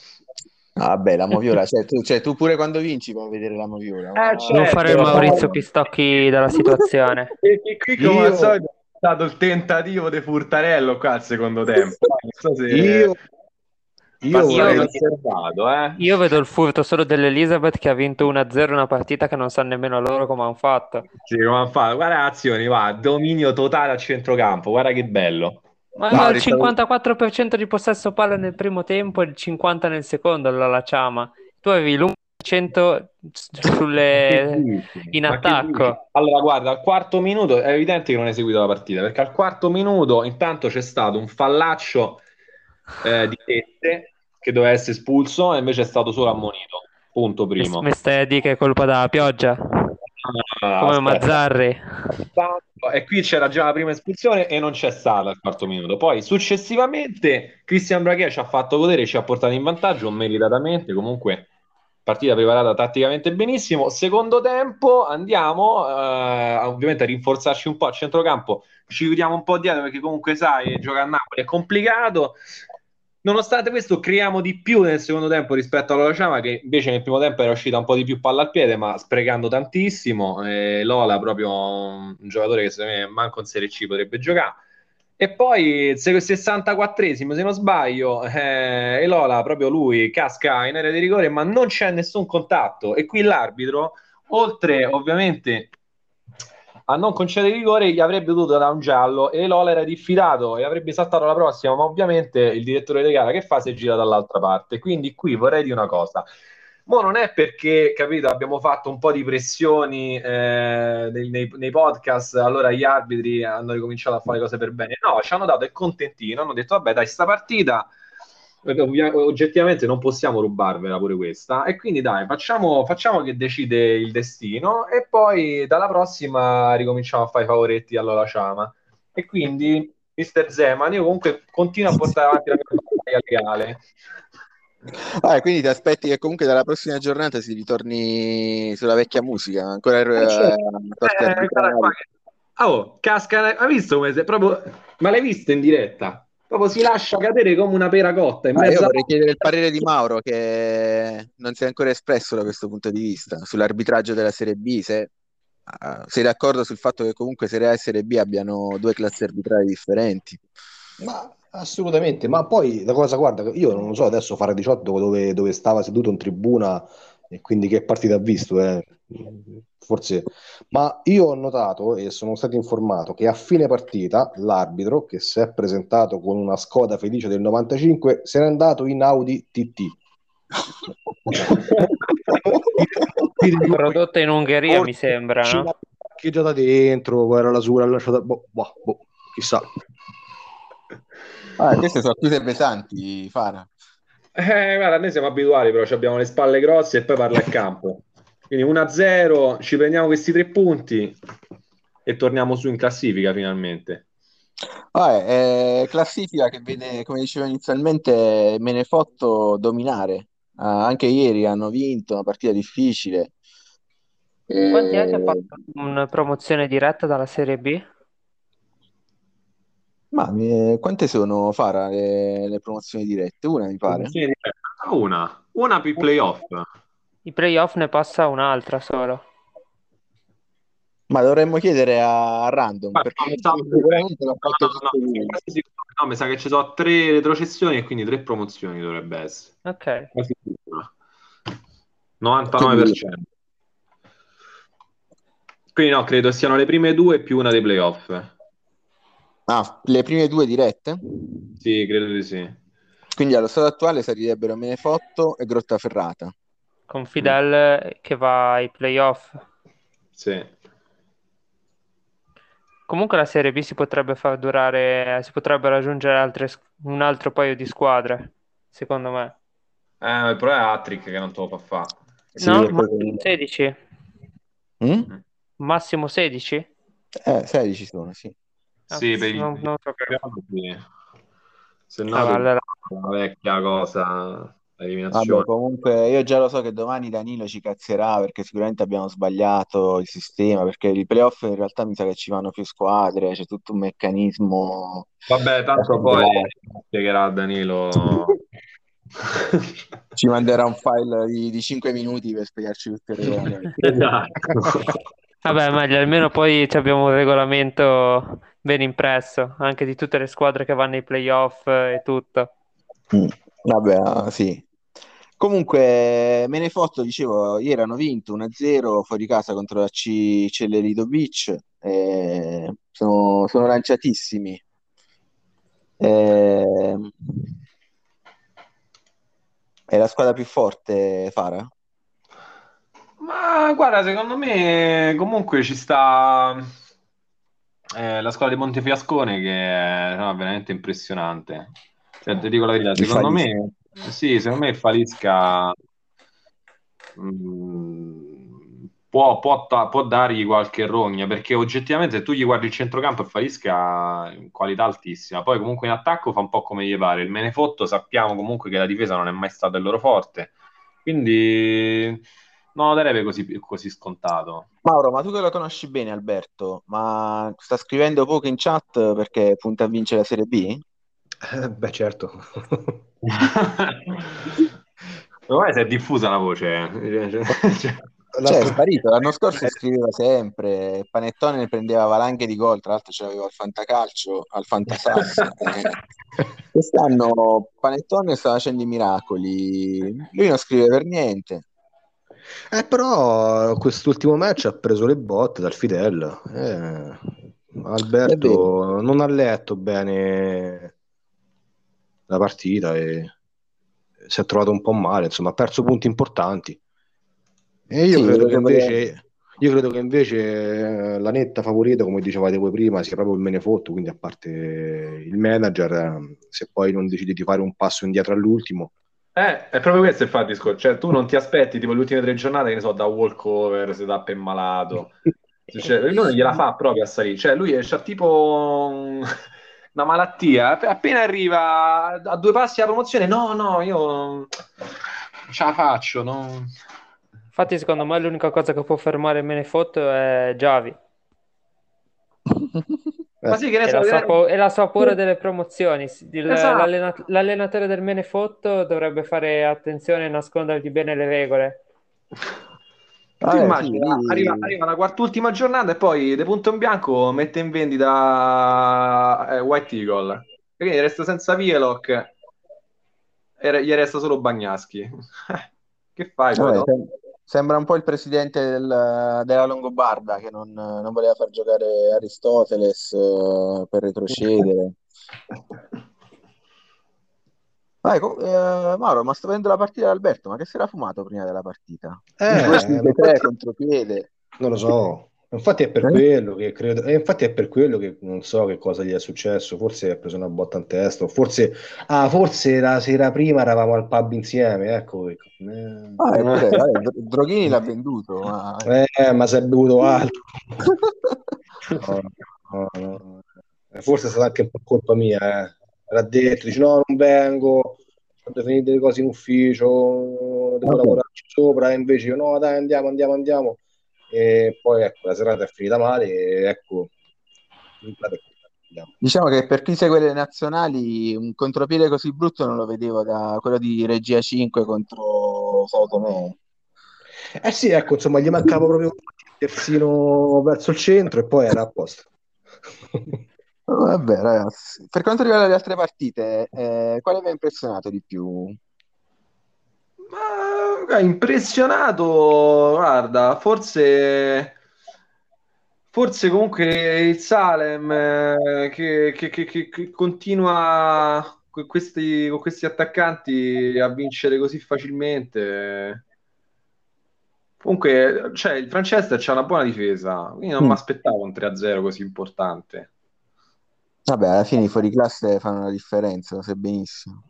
Ah, beh, la Moviola, cioè tu, cioè, tu pure quando vinci vai a vedere la Moviola, Eh Non ma fare il certo, Maurizio dai. Pistocchi dalla situazione. Perché qui come al io, solito è stato il tentativo di Furtarello qua al secondo tempo. Non so se... io, Ma io Io, stavi vorrei. osservato, eh? io vedo il furto solo dell'Elizabeth che ha vinto uno a zero una partita che non sa nemmeno loro come hanno fatto. Sì, come hanno fatto? Guarda le azioni, va, dominio totale a centrocampo, guarda che bello. Ma aveva il Mauri, stavi- cinquantaquattro per cento di possesso palla nel primo tempo e il cinquanta per cento nel secondo, la Laciama. Tu avevi l'uno per cento ma che sulle... dici? in Ma che dici? attacco. Allora, guarda, al quarto minuto è evidente che non hai seguito la partita, perché al quarto minuto intanto c'è stato un fallaccio eh, di Tette che doveva essere espulso e invece è stato solo ammonito. Punto Mi, mi primo. stai a dire che è colpa della pioggia? Ah, Come aspetta. Mazzarri? E qui c'era già la prima espulsione e non c'è stata al quarto minuto. Poi successivamente Christian Brachia ci ha fatto godere, ci ha portato in vantaggio meritatamente. Comunque, partita preparata tatticamente benissimo. Secondo tempo andiamo eh, ovviamente a rinforzarci un po' a centrocampo. Ci chiudiamo un po' dietro perché, comunque, sai, giocare a Napoli è complicato. Nonostante questo, creiamo di più nel secondo tempo rispetto alla Lociama, che invece nel primo tempo era uscita un po' di più palla al piede, ma sprecando tantissimo. Eh, Lola, proprio un giocatore che secondo me manco in Serie C potrebbe giocare. E poi il sessantaquattresimo, se non sbaglio, eh, e Lola, proprio lui, casca in area di rigore, ma non c'è nessun contatto. E qui l'arbitro, oltre ovviamente a non concedere rigore, gli avrebbe dovuto dare un giallo e Lola era diffidato e avrebbe saltato la prossima, ma ovviamente il direttore di gara che fa si gira dall'altra parte. Quindi qui vorrei dire una cosa. Mo non è perché, capito, abbiamo fatto un po' di pressioni eh, nei, nei- nei podcast, allora gli arbitri hanno ricominciato a fare cose per bene. No, ci hanno dato il contentino, hanno detto, vabbè, dai, sta partita, eh, ovvia- oggettivamente non possiamo rubarvela pure questa, e quindi dai, facciamo, facciamo che decide il destino, e poi dalla prossima ricominciamo a fare i favoretti alla Ciama. E quindi, mister Zeman, io comunque continuo a portare avanti la mia battaglia legale. Ah, e quindi ti aspetti che comunque dalla prossima giornata si ritorni sulla vecchia musica, ancora Eh, eh, certo. torti Eh, guarda qua arbitrali. che- Ah, oh, casca, hai visto come se proprio... Ma l'hai vista in diretta? Proprio si lascia cadere come una pera cotta in Ah, io mezzo vorrei chiedere il alla... parere di Mauro, che non si è ancora espresso da questo punto di vista, sull'arbitraggio della Serie B, se ah, sei d'accordo sul fatto che comunque Serie A e Serie B abbiano due classi arbitrali differenti. Ma assolutamente, ma poi la cosa, guarda, io non lo so adesso fare diciotto dove, dove stava seduto in tribuna e quindi che partita ha visto, eh. Forse, ma io ho notato e sono stato informato che a fine partita l'arbitro che si è presentato con una Skoda felice del novantacinque se n'è andato in Audi T T. Prodotta in Ungheria, mi Forse sembra, ce l'ha no? parcheggiata dentro, poi era la sua, l'ha lasciata, boh, boh, boh, chissà. Ah, queste sono accuse pesanti, Fara. Eh, guarda, noi siamo abituati, però ci abbiamo le spalle grosse e poi parla il campo. Quindi uno a zero, ci prendiamo questi tre punti e torniamo su in classifica finalmente. Ah, eh, eh, classifica che vede, come dicevo inizialmente, Menefotto dominare. Ah, anche ieri hanno vinto una partita difficile. Quanti è che ha Eh, fatto una promozione diretta dalla Serie B? Ma eh, quante sono, Fara, le, le promozioni dirette? Una, mi pare. Sì, una, una per i playoff. I playoff ne passa un'altra solo. Ma dovremmo chiedere a Random. Ma perché mi sa, sicuramente l'ha fatto no, no, no, mi sa che ci sono tre retrocessioni e quindi tre promozioni dovrebbe essere. Ok. novantanove per cento. Quindi no, credo siano le prime due più una dei playoff. Ah, le prime due dirette? Sì, credo di sì. Quindi allo stato attuale sarebbero Menefotto e Grottaferrata. Con Fidel mm. che va ai playoff. Sì. Comunque la Serie B si potrebbe far durare, si potrebbe raggiungere altre, un altro paio di squadre, secondo me. Eh, però è Hattrick che non te lo fa fare. No, sì, massimo sedici. Mm? Massimo sedici? Eh, sedici sono, sì. Ah, sì, per non, i... non so che... Se no, ah, allora... la vecchia cosa, l'eliminazione. Vabbè, comunque io già lo so che domani Danilo ci cazzerà perché sicuramente abbiamo sbagliato il sistema, perché i playoff in realtà mi sa che ci vanno più squadre, c'è tutto un meccanismo. Vabbè, tanto poi spiegherà Danilo. Ci manderà un file di, di cinque minuti per spiegarci tutte le regole. Vabbè, meglio, almeno poi abbiamo un regolamento ben impresso anche di tutte le squadre che vanno ai playoff e tutto. Mm, vabbè, sì. Comunque Menefotto, dicevo, ieri hanno vinto uno a zero fuori casa contro la C Cellerito Beach. Eh, sono, sono lanciatissimi. Eh, è la squadra più forte, Fara? Ma guarda, secondo me comunque ci sta eh, la squadra di Montefiascone che è no, veramente impressionante. Cioè, ti dico la verità, secondo me, sì, secondo me Falisca mh, può, può, può dargli qualche rogna, perché oggettivamente se tu gli guardi il centrocampo Falisca in qualità altissima, poi comunque in attacco fa un po' come gli pare. Il Menefotto sappiamo comunque che la difesa non è mai stata il loro forte, quindi... No, darebbe così, così scontato. Mauro, ma tu che lo conosci bene, Alberto, ma sta scrivendo poco in chat perché punta a vincere la Serie B? Eh, beh, certo. Ormai si è diffusa la voce. Cioè, cioè, è sparito. L'anno scorso scriveva sempre, Panettone ne prendeva valanghe di gol, tra l'altro ce l'aveva al Fantacalcio, al Fantasassi. Quest'anno Panettone sta facendo i miracoli. Lui non scrive per niente. Eh, però quest'ultimo match ha preso le botte dal Fidel. Eh, Alberto non ha letto bene la partita e si è trovato un po' male, insomma, ha perso punti importanti. E io, sì, credo, che invece, io credo che invece la netta favorita, come dicevate voi prima, sia proprio il Menefotto, quindi a parte il manager, se poi non decidi di fare un passo indietro all'ultimo. Eh, è proprio questo il fatto, cioè tu non ti aspetti tipo le ultime tre giornate, che ne so, da walkover, se da per malato, cioè, lui non gliela fa proprio a salire, cioè lui c'ha tipo una malattia, appena arriva a due passi alla promozione, no no, io ce la faccio, no. Infatti secondo me l'unica cosa che può fermare Menefotto è Giavi. Ma sì, che ne so, e, la sua po- e la sua paura delle promozioni. Il, esatto. l'allenat- l'allenatore del Menefotto dovrebbe fare attenzione e nascondergli bene le regole. Ah, tu eh, immagini, sì. arriva, arriva la quart'ultima giornata e poi De Punto in Bianco mette in vendita eh, White Eagle, quindi resta senza Vieloc e re- gli resta solo Bagnaschi. Che fai? Vabbè, poi, no? Sembra un po' il presidente del, della Longobarda che non, non voleva far giocare Aristoteles eh, per retrocedere. Vai, co- eh, Mauro, ma sto vedendo la partita di Alberto, ma che si era fumato prima della partita? Eh, due cinque tre contropiede. Non lo so. Infatti è per eh? quello che credo, e infatti è per quello che non so che cosa gli è successo, forse ha preso una botta in testa, forse ah, forse la sera prima eravamo al pub insieme, ecco. Eh. Ah, vabbè, vabbè, Droghini l'ha venduto, ma eh, ma si è bevuto altro. No, no, no. Forse è stata anche un po' colpa mia, eh. Era detto, dice no, non vengo, ho finito le cose in ufficio, devo ah, lavorarci sopra, e invece io no, dai, andiamo, andiamo, andiamo. E poi ecco, la serata è finita male e ecco Diciamo che per chi segue le nazionali un contropiede così brutto non lo vedevo da quello di Regia cinque contro Sotomè. Eh sì, ecco, insomma, gli mancava proprio un terzino verso il centro e poi era a posto. Vabbè, ragazzi. Per quanto riguarda le altre partite, eh, quale vi ha impressionato di più? Ma, impressionato, guarda, forse... Forse comunque il Salem eh, che, che, che, che continua con questi, con questi attaccanti a vincere così facilmente. Comunque, cioè, il Francesco c'ha una buona difesa, quindi non mi mm. aspettavo un tre a zero così importante. Vabbè, alla fine i fuoriclasse fanno una differenza, lo sai benissimo.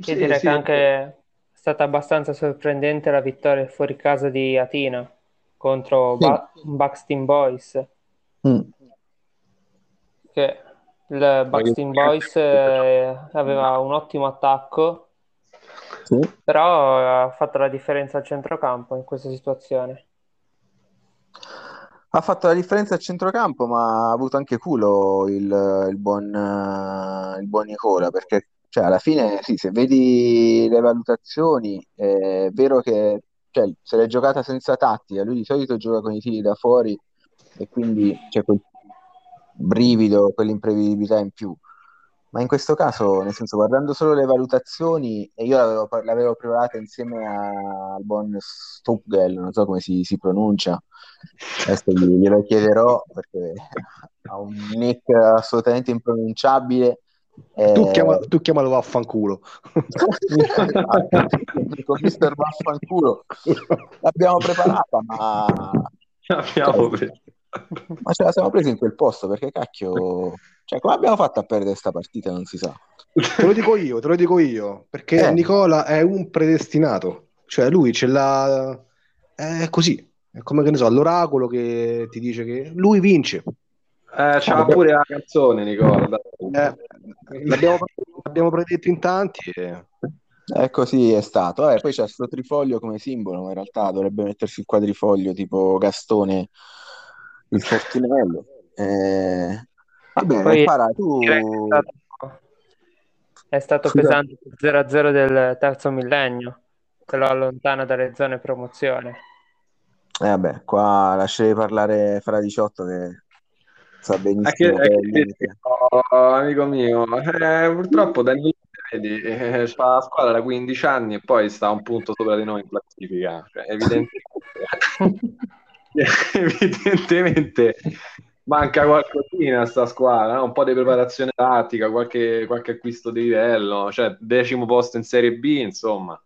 Sì, direi sì, che anche è stata abbastanza sorprendente la vittoria fuori casa di Atina contro sì. ba- Backstreet Boys mm. che il Backstreet Boys eh, aveva un ottimo attacco sì. però ha fatto la differenza al centrocampo in questa situazione ha fatto la differenza al centrocampo ma ha avuto anche culo il, il, buon, il buon Nicola perché cioè, alla fine sì, se vedi le valutazioni è vero che cioè, se l'è giocata senza tattica, lui di solito gioca con i tiri da fuori e quindi c'è quel brivido, quell'imprevedibilità in più. Ma in questo caso, nel senso, guardando solo le valutazioni, e io l'avevo, l'avevo preparata insieme a, al buon Stupgel, non so come si, si pronuncia, adesso glielo chiederò perché ha un nick assolutamente impronunciabile. Eh... Tu, chiama, tu chiamalo vaffanculo. Dico mister vaffanculo. L'abbiamo preparata, ma l'abbiamo cioè, ma ce la siamo presi in quel posto perché cacchio, cioè come abbiamo fatto a perdere questa partita non si sa. Te lo dico io, te lo dico io, perché eh. Nicola è un predestinato, cioè lui ce l'ha è così, è come che ne so, l'oracolo che ti dice che lui vince. Eh, c'era pure la canzone Nicola eh, l'abbiamo, l'abbiamo predetto in tanti e... ecco sì è stato eh, poi c'è questo trifoglio come simbolo ma in realtà dovrebbe mettersi il quadrifoglio tipo Gastone il Fortinello eh... vabbè poi, impara, tu... è stato, è stato sì, pesante il zero a zero del terzo millennio che lo allontana dalle zone promozione eh vabbè qua lascerei parlare fra diciotto che sa benissimo che, che, oh, amico mio eh, purtroppo Danilo eh, c'ha la squadra da quindici anni e poi sta un punto sopra di noi in classifica cioè, evidentemente evidentemente manca qualcosina a sta squadra no? Un po' di preparazione tattica qualche, qualche acquisto di livello cioè decimo posto in Serie B insomma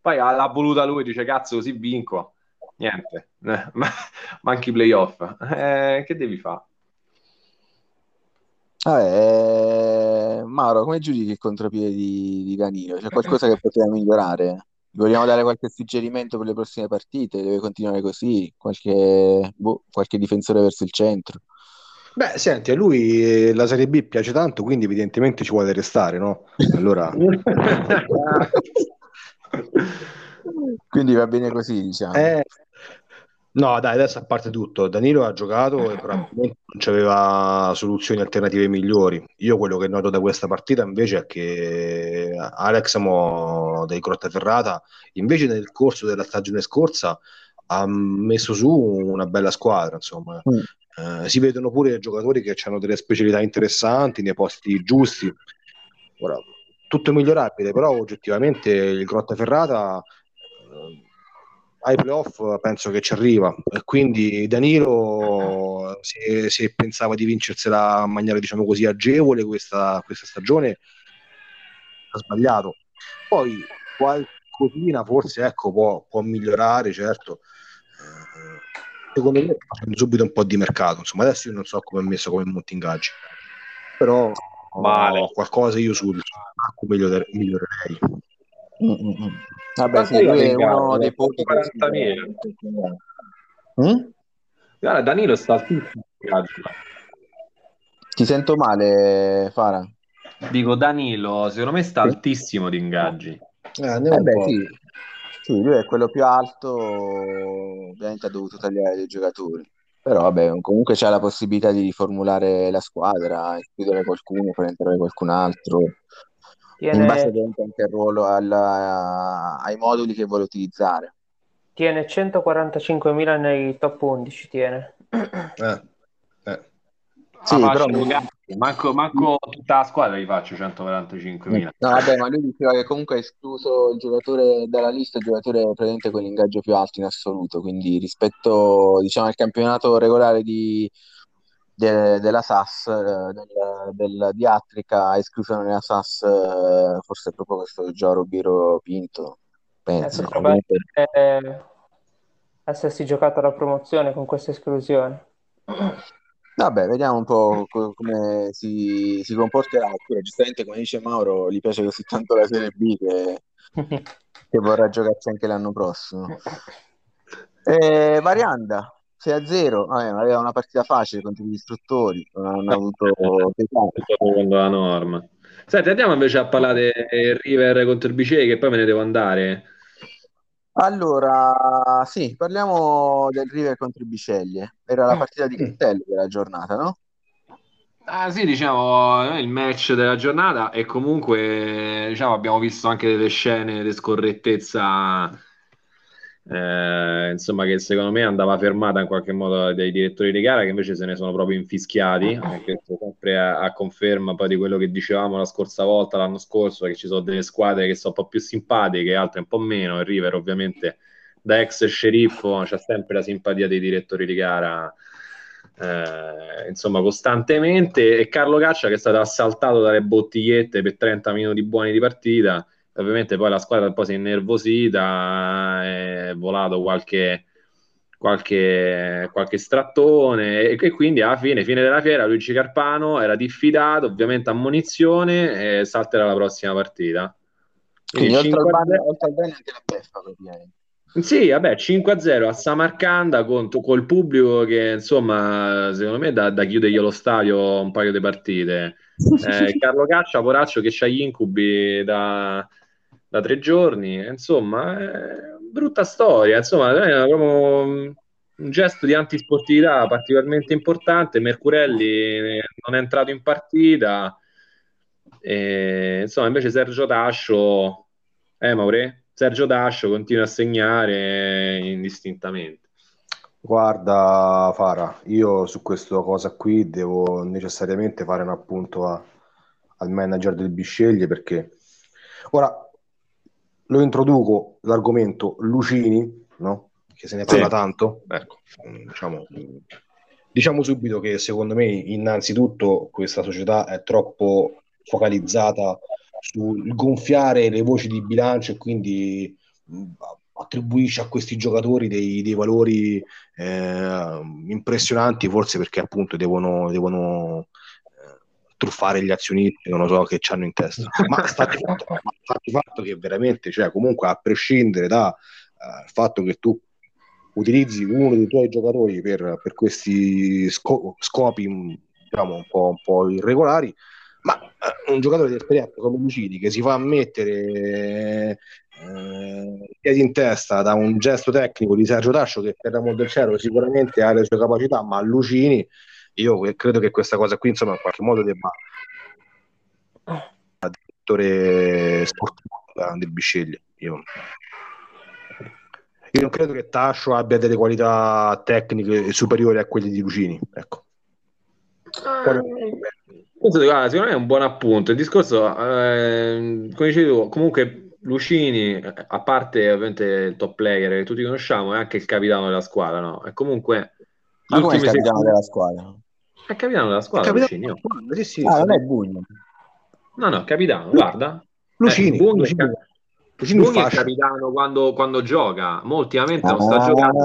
poi l'ha voluta lui dice cazzo così vinco niente eh, ma, manchi i playoff eh, che devi fare. Vabbè, eh, Mauro, come giudichi il contropiede di, di Danilo? C'è qualcosa che poteva migliorare? Vogliamo dare qualche suggerimento per le prossime partite? Deve continuare così? Qualche, boh, qualche difensore verso il centro? Beh, senti, a lui la Serie B piace tanto, quindi evidentemente ci vuole restare, no? Allora... quindi va bene così, diciamo. Eh... No, dai, adesso a parte tutto, Danilo ha giocato e probabilmente non c'aveva soluzioni alternative migliori. Io quello che noto da questa partita invece è che Alex Mo del Grottaferrata, invece nel corso della stagione scorsa, ha messo su una bella squadra, insomma. Mm. Eh, si vedono pure giocatori che hanno delle specialità interessanti nei posti giusti. Ora, tutto è migliorabile, però oggettivamente il Grottaferrata... Eh, ai playoff penso che ci arriva e quindi Danilo se, se pensava di vincersela in maniera diciamo così agevole questa, questa stagione ha sbagliato poi qualcosina forse ecco può, può migliorare certo secondo me subito un po' di mercato insomma adesso io non so come è messo come molti ingaggi però vale. Qualcosa io sul migliorerei migliorerei Mm-mm. Vabbè, sì, lui è uno dei pochi quarantamila. Mm? Guarda, Danilo sta altissimo. Ti sento male, Fara. Dico Danilo, secondo me sta sì. altissimo di ingaggi. Eh, eh beh, sì. sì, lui è quello più alto, ovviamente ha dovuto tagliare dei giocatori. Però vabbè, comunque c'è la possibilità di riformulare la squadra, escludere qualcuno, far entrare qualcun altro. Tiene... In base anche al ruolo, alla, ai moduli che vuole utilizzare. Tiene centoquarantacinquemila nei top undici, tiene. Eh, eh. Sì, ah, però... manco, manco tutta la squadra li faccio centoquarantacinquemila. No, vabbè, ma lui diceva che comunque è escluso il giocatore dalla lista, il giocatore presente con l'ingaggio più alto in assoluto, quindi rispetto, diciamo, al campionato regolare di, de, della S A S, del, del, di Hattrick, ha escluso nella S A S forse proprio questo Gioro Biro Pinto, penso. Eh, essersi giocata la promozione con questa esclusione. Vabbè, vediamo un po' co- come si, si comporterà. Oppure, giustamente, come dice Mauro, gli piace così tanto la Serie B che, che vorrà giocarsi anche l'anno prossimo. E Varianda sei a zero, vabbè, aveva una partita facile contro gli istruttori, non hanno avuto secondo la norma. Senti, andiamo invece a parlare del River contro il Bisceglie, che poi me ne devo andare. Allora, sì, parliamo del River contro i Bisceglie. Era la partita di Castello della giornata, no? Ah sì, diciamo, il match della giornata, e comunque diciamo abbiamo visto anche delle scene di scorrettezza, eh, insomma, che secondo me andava fermata in qualche modo dai direttori di gara, che invece se ne sono proprio infischiati, perché sempre a, a conferma poi di quello che dicevamo la scorsa volta, l'anno scorso, che ci sono delle squadre che sono un po' più simpatiche, altre un po' meno. Il River ovviamente, da ex sceriffo, c'ha sempre la simpatia dei direttori di gara, eh, insomma, costantemente. E Carlo Caccia, che è stato assaltato dalle bottigliette per trenta minuti buoni di partita. Ovviamente poi la squadra poi si è innervosita, è volato qualche, qualche, qualche strattone, e che quindi alla fine, fine della fiera, Luigi Carpano era diffidato, ovviamente ammonizione, e salterà la prossima partita. Quindi oltre al bene anche la beffa, praticamente. Sì, vabbè, cinque a zero a Samarcanda, contro, col pubblico che, insomma, secondo me da, da chiudergli lo stadio un paio di partite. Eh, Carlo Caccia, poraccio, che c'ha gli incubi da... da tre giorni, insomma, è brutta storia, insomma, è proprio un gesto di antisportività particolarmente importante. Mercurelli non è entrato in partita, e, insomma, invece Sergio D'Ascio, eh Maure? Sergio D'Ascio continua a segnare indistintamente. Guarda Fara, io su questa cosa qui devo necessariamente fare un appunto a, al manager del Bisceglie, perché ora lo introduco l'argomento Lucini, no? Che se ne parla sì. tanto. Ecco, diciamo, diciamo subito che secondo me innanzitutto questa società è troppo focalizzata sul gonfiare le voci di bilancio, e quindi attribuisce a questi giocatori dei, dei valori eh, impressionanti, forse perché appunto devono... devono truffare gli azionisti, non lo so che c'hanno in testa, ma sta di fatto, fatto che veramente, cioè, comunque, a prescindere dal uh, fatto che tu utilizzi uno dei tuoi giocatori per, per questi sco- scopi, diciamo, un po', un po' irregolari, ma uh, un giocatore del Serie A come Lucini, che si fa mettere eh, i piedi in testa da un gesto tecnico di Sergio D'Ascio, che per l'amor del cielo sicuramente ha le sue capacità, ma Lucini, io credo che questa cosa qui, insomma, in qualche modo debba al direttore sportivo del Bisceglie. Io... io non credo che Tascio abbia delle qualità tecniche superiori a quelle di Lucini. Ecco. Guarda, secondo me è un buon appunto. Il discorso, eh, come dicevi tu, comunque Lucini, a parte ovviamente il top player che tutti conosciamo, è anche il capitano della squadra, no? E comunque... Ma come è il capitano della squadra? È capitano della squadra, Lucini. No? Sì, sì, ah, sì. Non è Bugno. No, no, capitano, Lu- guarda. Lucini. Eh, Bugno Lucini. Lucini Bugno è capitano quando, quando gioca, ma ultimamente ah, non sta giocando.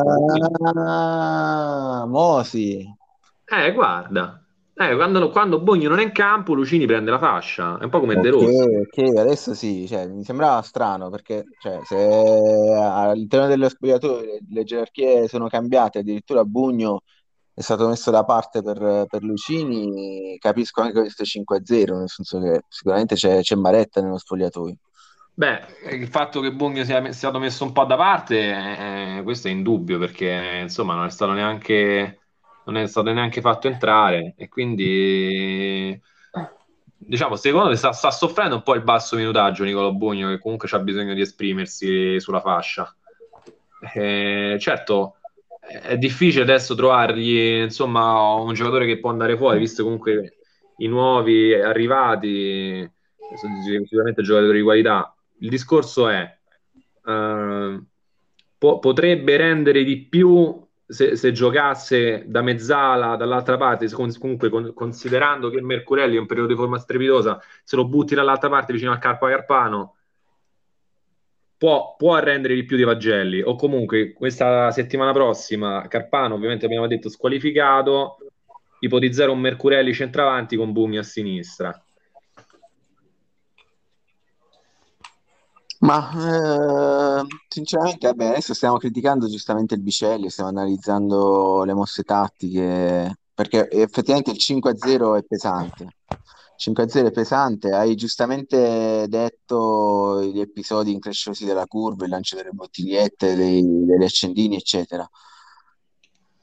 Ah, mo sì. Eh, guarda. Eh, quando, quando Bugno non è in campo, Lucini prende la fascia. È un po' come De Rossi. Ok, adesso sì, cioè, mi sembrava strano, perché cioè, se all'interno dello spogliatoio le gerarchie sono cambiate, addirittura Bugno è stato messo da parte per, per Lucini, capisco anche questo cinque a zero, nel senso che sicuramente c'è, c'è maretta nello spogliatoio. Beh, il fatto che Bugno sia, sia stato messo un po' da parte, eh, questo è indubbio, perché insomma non è stato neanche... non è stato neanche fatto entrare, e quindi diciamo secondo me sta, sta soffrendo un po' il basso minutaggio Nicola Bugno, che comunque c'ha bisogno di esprimersi sulla fascia. Eh, certo è difficile adesso trovargli insomma un giocatore che può andare fuori, visto comunque i nuovi arrivati sicuramente giocatori di qualità. Il discorso è eh, po- potrebbe rendere di più se, se giocasse da mezzala dall'altra parte, comunque con, considerando che Mercurelli è un periodo di forma strepitosa, se lo butti dall'altra parte vicino al Carpa Carpano può, può rendere di più di Vagelli. O comunque questa settimana prossima Carpano ovviamente abbiamo detto squalificato, ipotizzare un Mercurelli centravanti con Bugno a sinistra. Ma eh, sinceramente vabbè, adesso stiamo criticando giustamente il Bisceglie, stiamo analizzando le mosse tattiche, perché effettivamente il cinque a zero è pesante. cinque a zero è pesante, hai giustamente detto gli episodi incresciosi della curva, il lancio delle bottigliette, dei, degli accendini, eccetera.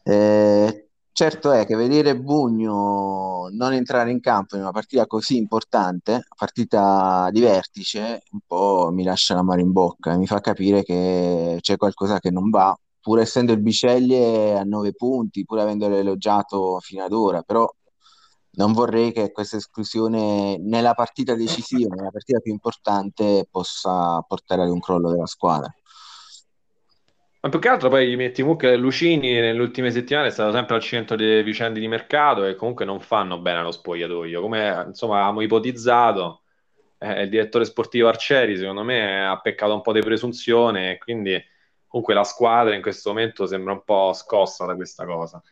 Eh, certo è che vedere Bugno non entrare in campo in una partita così importante, partita di vertice, un po' mi lascia l'amaro in bocca e mi fa capire che c'è qualcosa che non va, pur essendo il Bisceglie a nove punti, pur avendolo elogiato fino ad ora. Però non vorrei che questa esclusione nella partita decisiva, nella partita più importante, possa portare ad un crollo della squadra. Ma più che altro poi gli metti comunque Lucini, nelle ultime settimane è stato sempre al centro delle vicende di mercato e comunque non fanno bene allo spogliatoio, come insomma abbiamo ipotizzato. Eh, il direttore sportivo Arcieri secondo me ha peccato un po' di presunzione, quindi comunque la squadra in questo momento sembra un po' scossa da questa cosa.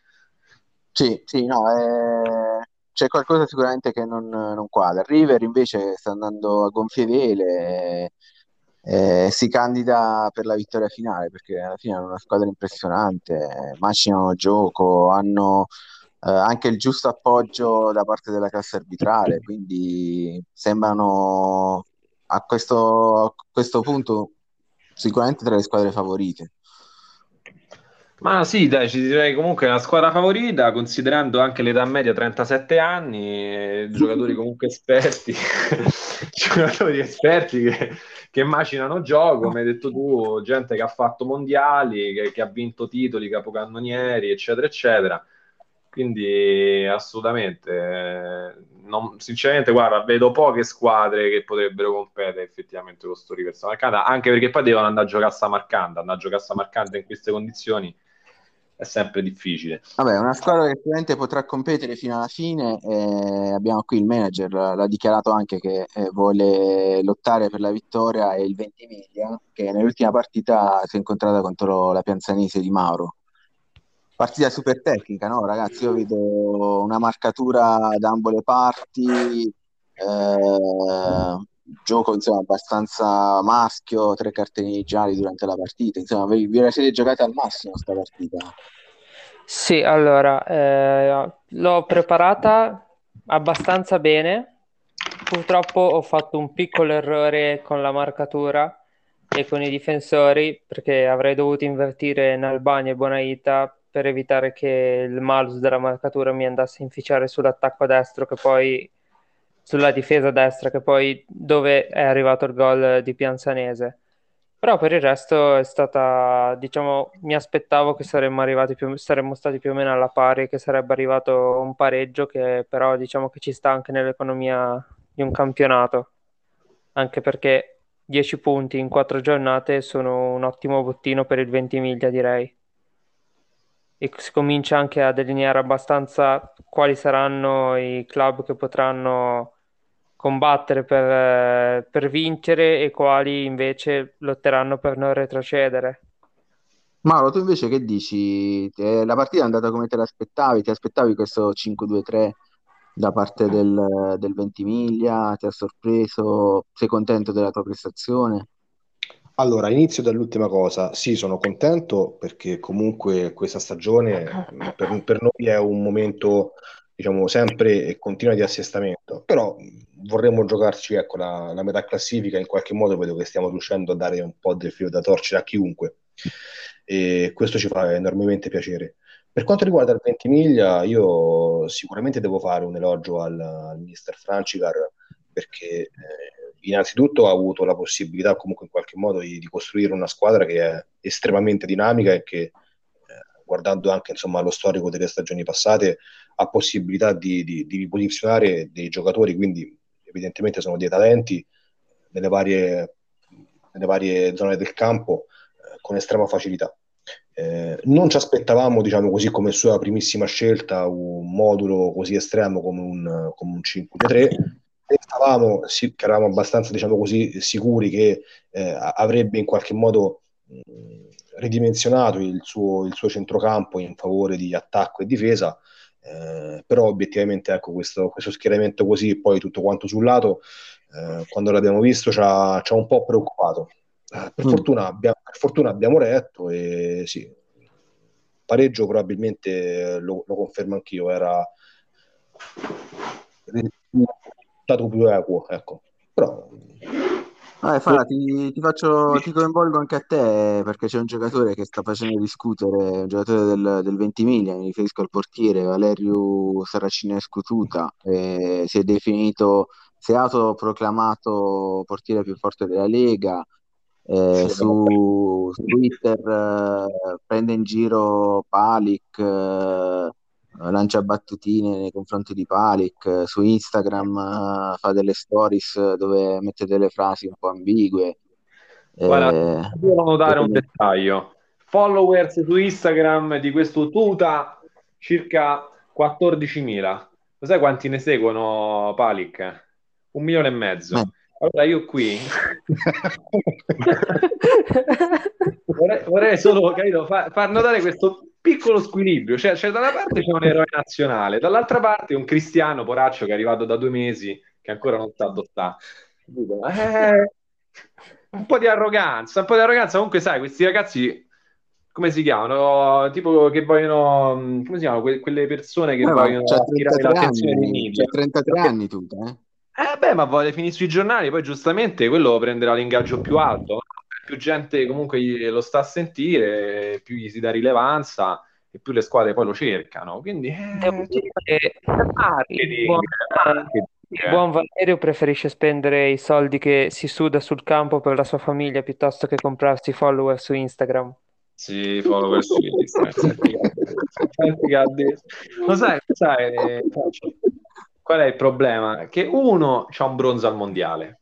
Sì, sì, no, eh, c'è qualcosa sicuramente che non, non quadra. River invece sta andando a gonfie vele. Eh, si candida per la vittoria finale, perché alla fine hanno una squadra impressionante, macinano gioco, hanno eh, anche il giusto appoggio da parte della classe arbitrale, quindi sembrano a questo, a questo punto sicuramente tra le squadre favorite. Ma sì, dai, ci direi comunque una squadra favorita, considerando anche l'età media trentasette anni, giocatori comunque esperti giocatori esperti che che macinano gioco, come hai detto tu, gente che ha fatto mondiali, che, che ha vinto titoli, capocannonieri, eccetera, eccetera. Quindi assolutamente, eh, non, sinceramente, guarda, vedo poche squadre che potrebbero competere effettivamente con sto River Samarcanda, anche perché poi devono andare a giocare a Samarcanda, andare a giocare a Samarcanda in queste condizioni è sempre difficile. Vabbè, una squadra che sicuramente potrà competere fino alla fine, eh, abbiamo qui il manager, l'ha dichiarato anche che eh, vuole lottare per la vittoria, e il Ventimiglia, che nell'ultima partita si è incontrata contro la Pianzanise di Mauro. Partita super tecnica, no ragazzi? Io vedo una marcatura da ambo le parti, eh, gioco insomma abbastanza maschio, tre cartellini gialli durante la partita, insomma vi, vi la siete giocata al massimo sta partita. Sì, allora eh, l'ho preparata abbastanza bene, purtroppo ho fatto un piccolo errore con la marcatura e con i difensori, perché avrei dovuto invertire Nalbani e Bonaita per evitare che il malus della marcatura mi andasse a inficiare sull'attacco a destro, che poi sulla difesa destra, che poi dove è arrivato il gol di Pianzanese. Però per il resto è stata, diciamo, mi aspettavo che saremmo arrivati più, saremmo stati più o meno alla pari, che sarebbe arrivato un pareggio, che però diciamo che ci sta anche nell'economia di un campionato, anche perché dieci punti in quattro giornate sono un ottimo bottino per il Ventimiglia, direi. E si comincia anche a delineare abbastanza quali saranno i club che potranno combattere per, per vincere e quali invece lotteranno per non retrocedere. Mauro, tu invece che dici? Eh, la partita è andata come te l'aspettavi? Ti aspettavi questo cinque due tre da parte del, del Ventimiglia? Ti ha sorpreso? Sei contento della tua prestazione? Allora, inizio dall'ultima cosa. Sì, sono contento perché comunque questa stagione per, per noi è un momento, diciamo, sempre e continuo di assestamento, però vorremmo giocarci, ecco, la, la metà classifica. In qualche modo vedo che stiamo riuscendo a dare un po' del filo da torcere a chiunque. e questo ci fa enormemente piacere. Per quanto riguarda il Ventimiglia, io sicuramente devo fare un elogio al, al mister Francigar, perché eh, innanzitutto ha avuto la possibilità comunque in qualche modo di, di costruire una squadra che è estremamente dinamica e che, eh, guardando anche insomma lo storico delle stagioni passate, ha possibilità di, di, di riposizionare dei giocatori, quindi evidentemente sono dei talenti nelle varie, nelle varie zone del campo, eh, con estrema facilità. Eh, non ci aspettavamo, diciamo così, come sua primissima scelta un modulo così estremo come un, come un cinque tre. Pensavamo, sì, che eravamo abbastanza, diciamo così, sicuri che eh, avrebbe in qualche modo mh, ridimensionato il suo, il suo centrocampo in favore di attacco e difesa, eh, però obiettivamente, ecco, questo, questo schieramento così, poi tutto quanto sul lato, eh, quando l'abbiamo visto ci ha un po' preoccupato. Per fortuna, abbiamo, per fortuna abbiamo retto, e sì, pareggio probabilmente lo, lo confermo anch'io, era stato più equo, ecco. Però ah, Fara, ti, ti, faccio, ti coinvolgo anche a te, perché c'è un giocatore che sta facendo discutere, un giocatore del, del Ventimiglia, mi riferisco al portiere Valerio Saracinescu Tuta, eh, si è definito, si è autoproclamato portiere più forte della Lega. Eh, su, su Twitter eh, prende in giro Palic, eh, lancia battutine nei confronti di Palic, eh, su Instagram eh, fa delle stories dove mette delle frasi un po' ambigue. Eh, Guarda, devo dare un dettaglio: followers su Instagram di questo Tuta circa quattordicimila. Lo sai quanti ne seguono Palic? Un milione e mezzo. Beh. Allora io qui vorrei, vorrei solo, capito, far, far notare questo piccolo squilibrio, cioè, cioè da una parte c'è un eroe nazionale, dall'altra parte un cristiano poraccio che è arrivato da due mesi che ancora non sta adottando. Eh, un po' di arroganza, un po' di arroganza comunque, sai, questi ragazzi come si chiamano? Tipo che vogliono, come si chiamano? Que- quelle persone che no, vogliono attirare l'attenzione dei media. C'è trentatré anni tu, eh? Eh beh, ma vuole finire sui giornali, poi giustamente quello prenderà l'ingaggio più alto, più gente comunque lo sta a sentire, più gli si dà rilevanza e più le squadre poi lo cercano, quindi eh, devo dire che marketing, buon, marketing, eh. buon Valerio preferisce spendere i soldi che si suda sul campo per la sua famiglia piuttosto che comprarsi follower su Instagram. Sì, follower su Instagram. Lo sai, lo sai, eh, qual è il problema? Che uno c'ha un bronzo al mondiale,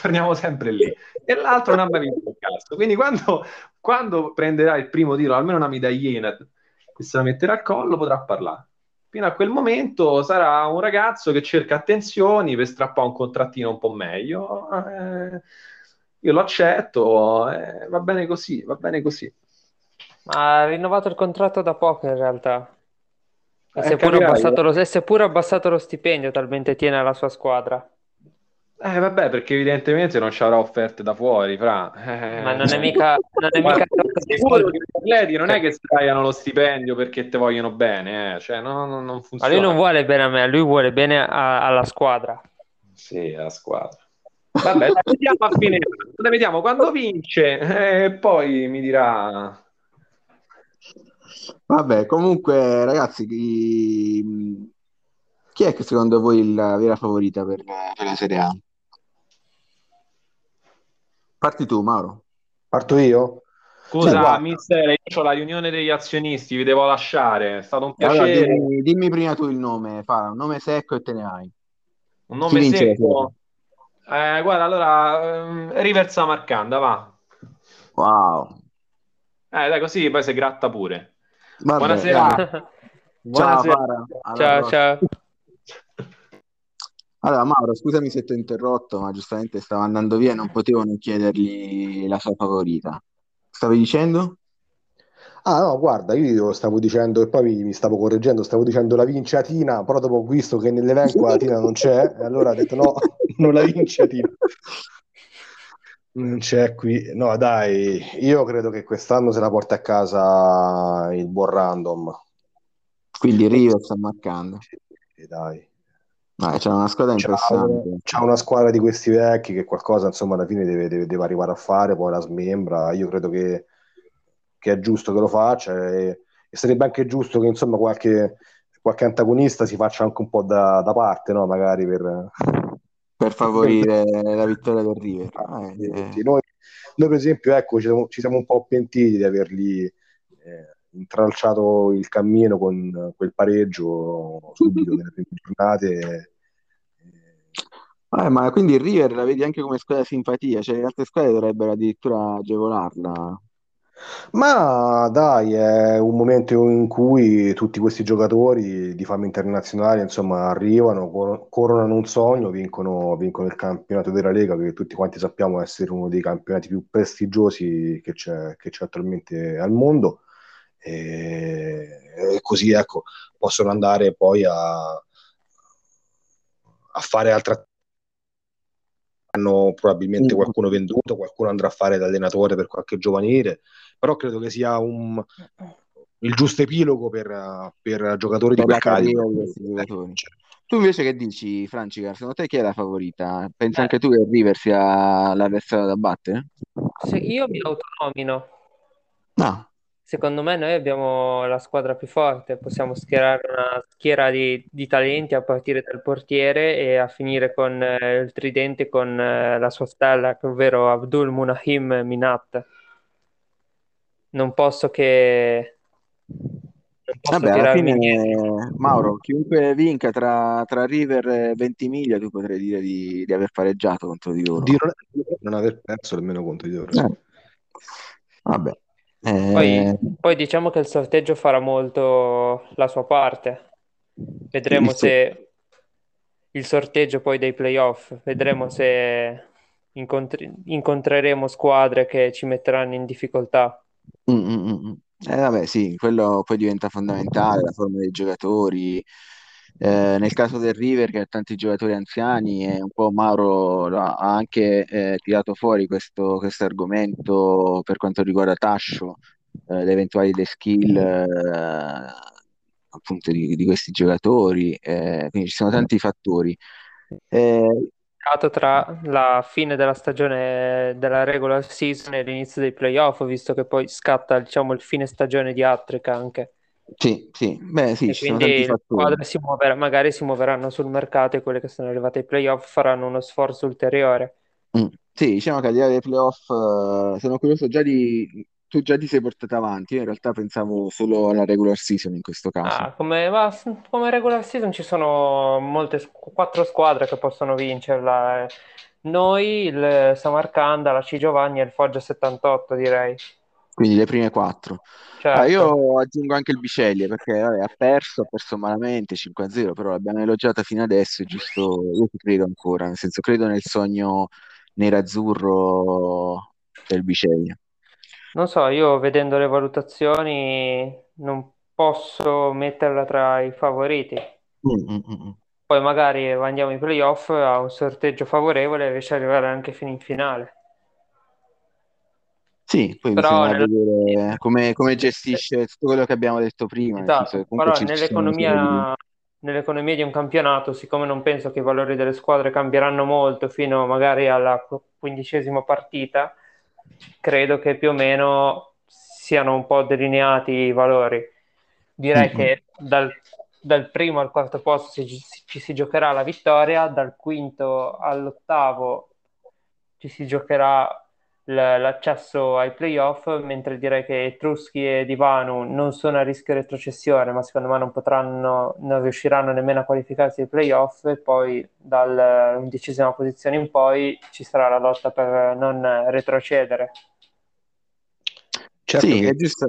torniamo sempre lì, e l'altro non ha vinto il cazzo. Quindi quando, quando prenderà il primo tiro, almeno una medagliina, che se la metterà al collo, potrà parlare. Fino a quel momento sarà un ragazzo che cerca attenzioni per strappare un contrattino un po' meglio. Eh, io lo accetto, eh, va bene così, va bene così. Ma ha rinnovato il contratto da poco in realtà. E seppur abbassato lo, seppure abbassato lo stipendio, talmente tiene alla sua squadra. Eh vabbè, perché evidentemente non ci avrà offerte da fuori, fra. Eh, ma non è mica... Non è mica sicuro che gli atleti non è che sdraiano lo stipendio perché te vogliono bene, eh. Cioè, no, no, non funziona. Ma lui non vuole bene a me, lui vuole bene a, alla squadra. Sì, alla squadra. Vabbè, la vediamo a fine. La vediamo quando vince, eh, poi mi dirà... Vabbè, comunque ragazzi, chi... chi è che secondo voi la vera favorita per, per la Serie A? Parti tu, Mauro. Parto io? Scusa, sì, mister, io ho la riunione degli azionisti, vi devo lasciare, è stato un piacere. Allora, dimmi, dimmi prima tu il nome, fa un nome secco e te ne hai. Un nome chi secco? Eh, guarda, allora, River Samarcanda, va. Wow. Eh, dai, così poi si gratta pure. Vabbè, buonasera. Buonasera. Ciao, allora, ciao, ciao. Allora Mauro, scusami se ti ho interrotto, ma giustamente stavo andando via e non potevo non chiedergli la sua favorita. Stavi dicendo? Ah no, guarda, io stavo dicendo e poi mi stavo correggendo, stavo dicendo la vince Atina, però dopo ho visto che nell'elenco Atina non c'è, e allora ho detto no, non la vince Atina. Non c'è qui, no dai, io credo che quest'anno se la porta a casa il buon Random, quindi River sta marcando, sì, dai. Dai, c'è una squadra interessante, c'è una squadra di questi vecchi che qualcosa insomma alla fine deve, deve, deve arrivare a fare, poi la smembra. Io credo che, che è giusto che lo faccia, e, e sarebbe anche giusto che insomma qualche, qualche antagonista si faccia anche un po' da, da parte, no? Magari per, per favorire la vittoria del River. Ah, eh. sì, noi, noi per esempio, ecco, ci siamo, ci siamo un po' pentiti di averli eh, intralciato il cammino con quel pareggio subito nelle prime giornate. Eh, ma quindi il River la vedi anche come squadra simpatia, cioè le altre squadre dovrebbero addirittura agevolarla. Ma dai, è un momento in cui tutti questi giocatori di fama internazionale insomma arrivano, cor- coronano un sogno, vincono, vincono il campionato della Lega, che tutti quanti sappiamo essere uno dei campionati più prestigiosi che c'è, che c'è attualmente al mondo, e, e così ecco possono andare poi a, a fare altra. Hanno probabilmente qualcuno venduto, qualcuno andrà a fare da allenatore per qualche giovanile, però credo che sia un, il giusto epilogo per, per giocatori per di quel eh, tu invece che dici, Francigar? Secondo te chi è la favorita? Pensi eh. anche tu che il River sia l'avversario da battere? Se io mi autonomino. No. Secondo me noi abbiamo la squadra più forte, possiamo schierare una schiera di, di talenti a partire dal portiere e a finire con eh, il tridente con eh, la sua stella, ovvero Abdul Munahim Minat. Non posso che... Non posso Vabbè, alla fine, niente. Mauro, chiunque vinca tra, tra River e Ventimiglia, tu potrei dire di, di aver pareggiato contro di loro. Di non aver perso nemmeno contro di loro. Eh. Vabbè. Eh... Poi, poi diciamo che il sorteggio farà molto la sua parte. Vedremo il se il sorteggio poi dei playoff, vedremo se incontri... incontreremo squadre che ci metteranno in difficoltà. Mm-mm. Eh vabbè, sì, quello poi diventa fondamentale, la forma dei giocatori. Eh, nel caso del River, che ha tanti giocatori anziani, e un po' Mauro ha anche eh, tirato fuori questo, questo argomento per quanto riguarda Tascio, eh, le eventuali le skill eh, appunto di, di questi giocatori, eh, quindi ci sono tanti fattori. Eh, tra la fine della stagione della regular season e l'inizio dei playoff, visto che poi scatta diciamo il fine stagione di Hattrick anche. Sì, sì, beh, sì, e ci quindi sono tanti fattori. Si muover- magari si muoveranno sul mercato e quelle che sono arrivate ai playoff faranno uno sforzo ulteriore. Mm. Sì, diciamo che al di là dei playoff uh, sono curioso già di tu già ti sei portato avanti. Io in realtà pensavo solo alla regular season in questo caso. Ah, come, ma, come regular season ci sono molte quattro squadre che possono vincerla. Noi, il Samarcanda, la C Giovanni e il Foggia settantotto, direi. Quindi le prime quattro. Certo. Ah, io aggiungo anche il Bisceglie, perché vabbè, ha perso, ha perso malamente cinque a zero, però l'abbiamo elogiata fino adesso, è giusto, io ci credo ancora, nel senso credo nel sogno nerazzurro del Bisceglie. Non so, io vedendo le valutazioni non posso metterla tra i favoriti. Mm-mm-mm. Poi magari andiamo ai playoff a un sorteggio favorevole e riesce ad arrivare anche fino in finale. Sì, poi però bisogna nel... vedere come, come gestisce tutto quello che abbiamo detto prima. Esatto, però nell'economia, nell'economia di un campionato, siccome non penso che i valori delle squadre cambieranno molto fino magari alla quindicesima partita, credo che più o meno siano un po' delineati i valori. Direi mm-hmm. che dal, dal primo al quarto posto ci, ci si giocherà la vittoria, dal quinto all'ottavo ci si giocherà l'accesso ai playoff, mentre direi che Etruschi e Divanu non sono a rischio retrocessione, ma secondo me non potranno, non riusciranno nemmeno a qualificarsi ai playoff, e poi dall'undicesima posizione in poi ci sarà la lotta per non retrocedere. Certo, sì, che... è giusto.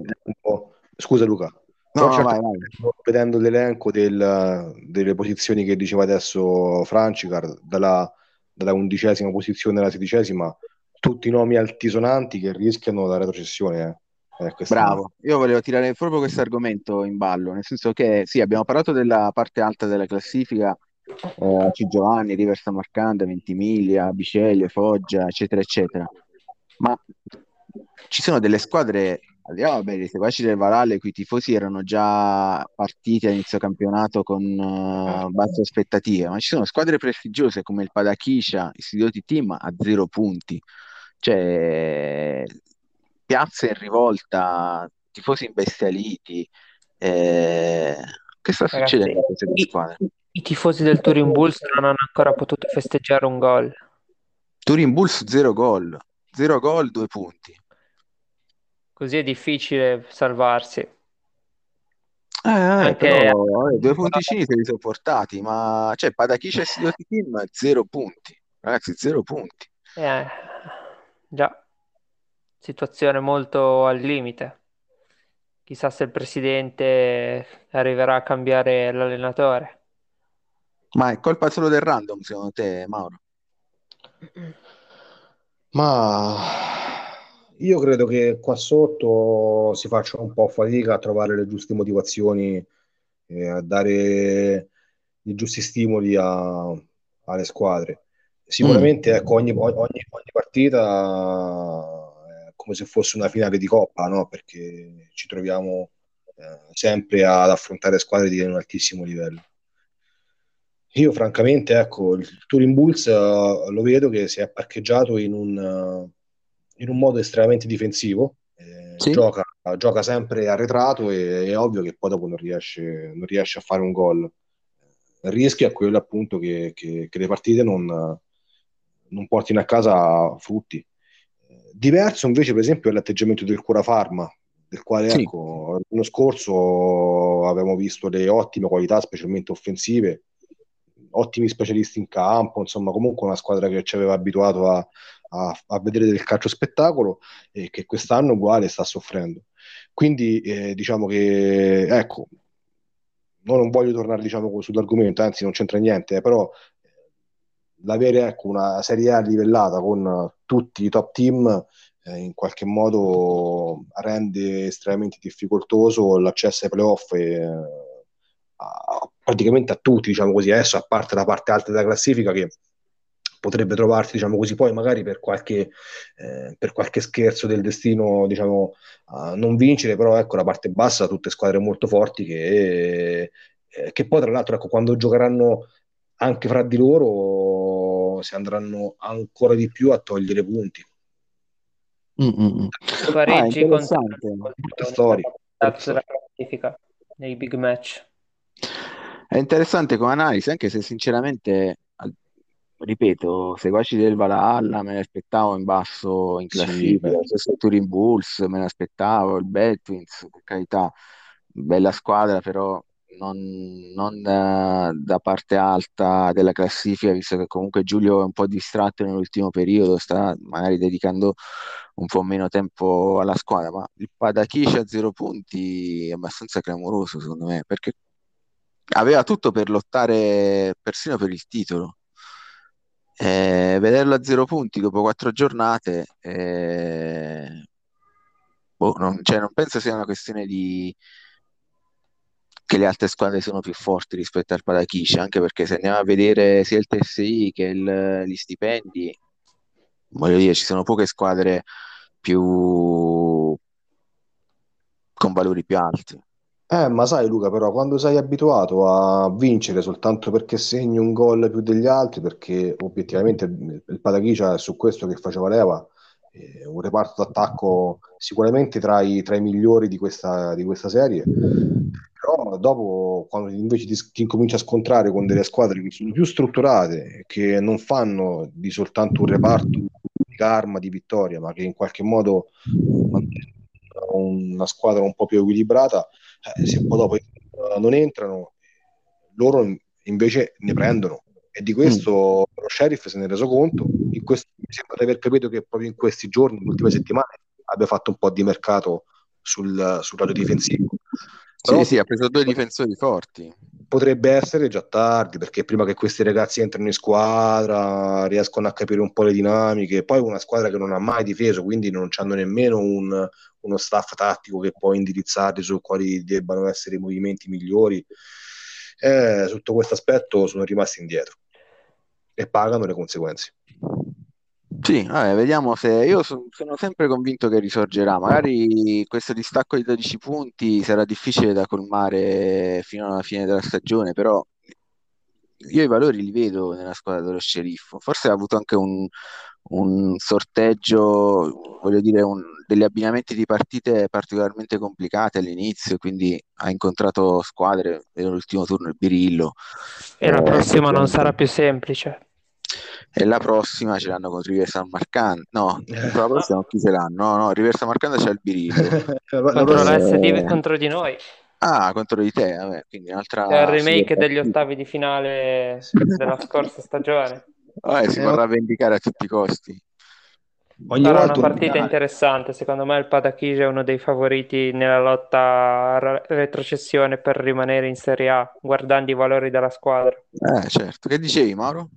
Scusa Luca, no, certo vai, vai. Vedendo l'elenco del, delle posizioni che diceva adesso Francigar, dalla, dalla undicesima posizione alla sedicesima, tutti i nomi altisonanti che rischiano la retrocessione. Eh. Eh, Bravo, è... io volevo tirare proprio questo argomento in ballo, nel senso che sì, abbiamo parlato della parte alta della classifica, eh, C. Giovanni, River Samarcanda, Ventimiglia, Bisceglie, Foggia, eccetera, eccetera, ma ci sono delle squadre, andiamo bene, se facile del Varale, cui i tifosi erano già partiti all'inizio campionato con uh, basse aspettative, ma ci sono squadre prestigiose come il Padachiscia, istituti team a zero punti. Cioè, piazza in rivolta, tifosi imbestialiti. Eh, che sta Ragazzi, succedendo a queste due squadre? I, i tifosi del Turin Bulls non hanno ancora potuto festeggiare un gol. Turin Bulls zero gol, zero gol, due punti. Così è difficile salvarsi. Eh, anche però, eh, due punticini se li sono portati, ma cioè Padachiscia e Sidotti Team zero punti, ragazzi, zero punti. Eh, già, situazione molto al limite. Chissà se il presidente arriverà a cambiare l'allenatore. Ma è colpa solo del Random, secondo te, Mauro? Ma... io credo che qua sotto si faccia un po' fatica a trovare le giuste motivazioni e a dare i giusti stimoli a, alle squadre. Sicuramente mm. ecco, ogni, ogni, ogni partita è come se fosse una finale di coppa, no? Perché ci troviamo eh, sempre ad affrontare squadre di un altissimo livello. Io francamente ecco, il Turin Bulls uh, lo vedo che si è parcheggiato in un... Uh, in un modo estremamente difensivo, eh, sì. gioca, gioca sempre arretrato e è ovvio che poi dopo non riesce, non riesce a fare un gol. Il rischio è quello appunto che, che, che le partite non, non portino a casa frutti. Diverso invece per esempio è l'atteggiamento del Curafarma, del quale sì. ecco, l'anno scorso abbiamo visto le ottime qualità, specialmente offensive, ottimi specialisti in campo, insomma comunque una squadra che ci aveva abituato a A, a vedere del calcio spettacolo e eh, che quest'anno uguale sta soffrendo, quindi eh, diciamo che ecco no, non voglio tornare diciamo sull'argomento, anzi non c'entra niente, eh, però eh, l'avere ecco, una Serie A livellata con uh, tutti i top team eh, in qualche modo rende estremamente difficoltoso l'accesso ai playoff e, uh, a, praticamente a tutti diciamo così, adesso a parte la parte alta della classifica che potrebbe trovarsi, diciamo così, poi magari per qualche, eh, per qualche scherzo del destino, diciamo, a non vincere, però ecco, la parte bassa, tutte squadre molto forti che, eh, che poi tra l'altro, ecco, quando giocheranno anche fra di loro, si andranno ancora di più a togliere punti. Mm-hmm. Pareggi ah, con molta storia. La classifica nei big match. È interessante come analisi, anche se sinceramente... ripeto, seguaci del Valhalla me ne aspettavo in basso in classifica, sì, lo stesso Turin Bulls me ne aspettavo, il Betwins per carità, bella squadra però non, non da, da parte alta della classifica, visto che comunque Giulio è un po' distratto nell'ultimo periodo, sta magari dedicando un po' meno tempo alla squadra, ma il Padachiscia a zero punti è abbastanza clamoroso secondo me, perché aveva tutto per lottare persino per il titolo. Eh, vederlo a zero punti dopo quattro giornate eh, boh, non, cioè, non penso sia una questione di che le altre squadre sono più forti rispetto al Padachiscia, anche perché se andiamo a vedere sia il T S I che il, gli stipendi, voglio dire, ci sono poche squadre più con valori più alti. Eh, ma sai Luca, però quando sei abituato a vincere soltanto perché segni un gol più degli altri, perché obiettivamente il Padachiscia è su questo che faceva leva, eh, un reparto d'attacco sicuramente tra i, tra i migliori di questa, di questa serie, però dopo quando invece ti, ti incominci a scontrare con delle squadre che sono più strutturate, che non fanno di soltanto un reparto di karma, di vittoria, ma che in qualche modo una squadra un po' più equilibrata, eh, se poi dopo non entrano loro invece ne prendono, e di questo mm. lo Sheriff se ne è reso conto in questo, mi sembra di aver capito che proprio in questi giorni, nelle ultime settimane abbia fatto un po' di mercato sul, sul lato difensivo, però sì, sì, ha preso due difensori forti, potrebbe essere già tardi perché prima che questi ragazzi entrino in squadra riescono a capire un po' le dinamiche, poi una squadra che non ha mai difeso, quindi non hanno nemmeno un uno staff tattico che può indirizzarli su quali debbano essere i movimenti migliori, eh, sotto questo aspetto sono rimasti indietro e pagano le conseguenze. Sì, vabbè, vediamo se... io so, sono sempre convinto che risorgerà, magari questo distacco di dodici punti sarà difficile da colmare fino alla fine della stagione, però io i valori li vedo nella squadra dello sceriffo, forse ha avuto anche un, un sorteggio, voglio dire un degli abbinamenti di partite particolarmente complicate all'inizio, quindi ha incontrato squadre nell'ultimo turno il Birillo. E la eh, prossima non sarà più semplice. E la prossima ce l'hanno con River Samarcanda. No, la prossima chi ce l'hanno? No, no, River Samarcanda c'è il Birillo. la prossima... S D contro di noi. Ah, contro di te, vabbè, quindi un'altra... È il remake degli ottavi di finale della scorsa stagione. Eh, si vorrà vendicare a tutti i costi. Ogni Sarà volta una partita finale. Interessante, secondo me il Padachiscia è uno dei favoriti nella lotta a retrocessione per rimanere in Serie A, guardando i valori della squadra. Eh, certo. Che dicevi, Mauro?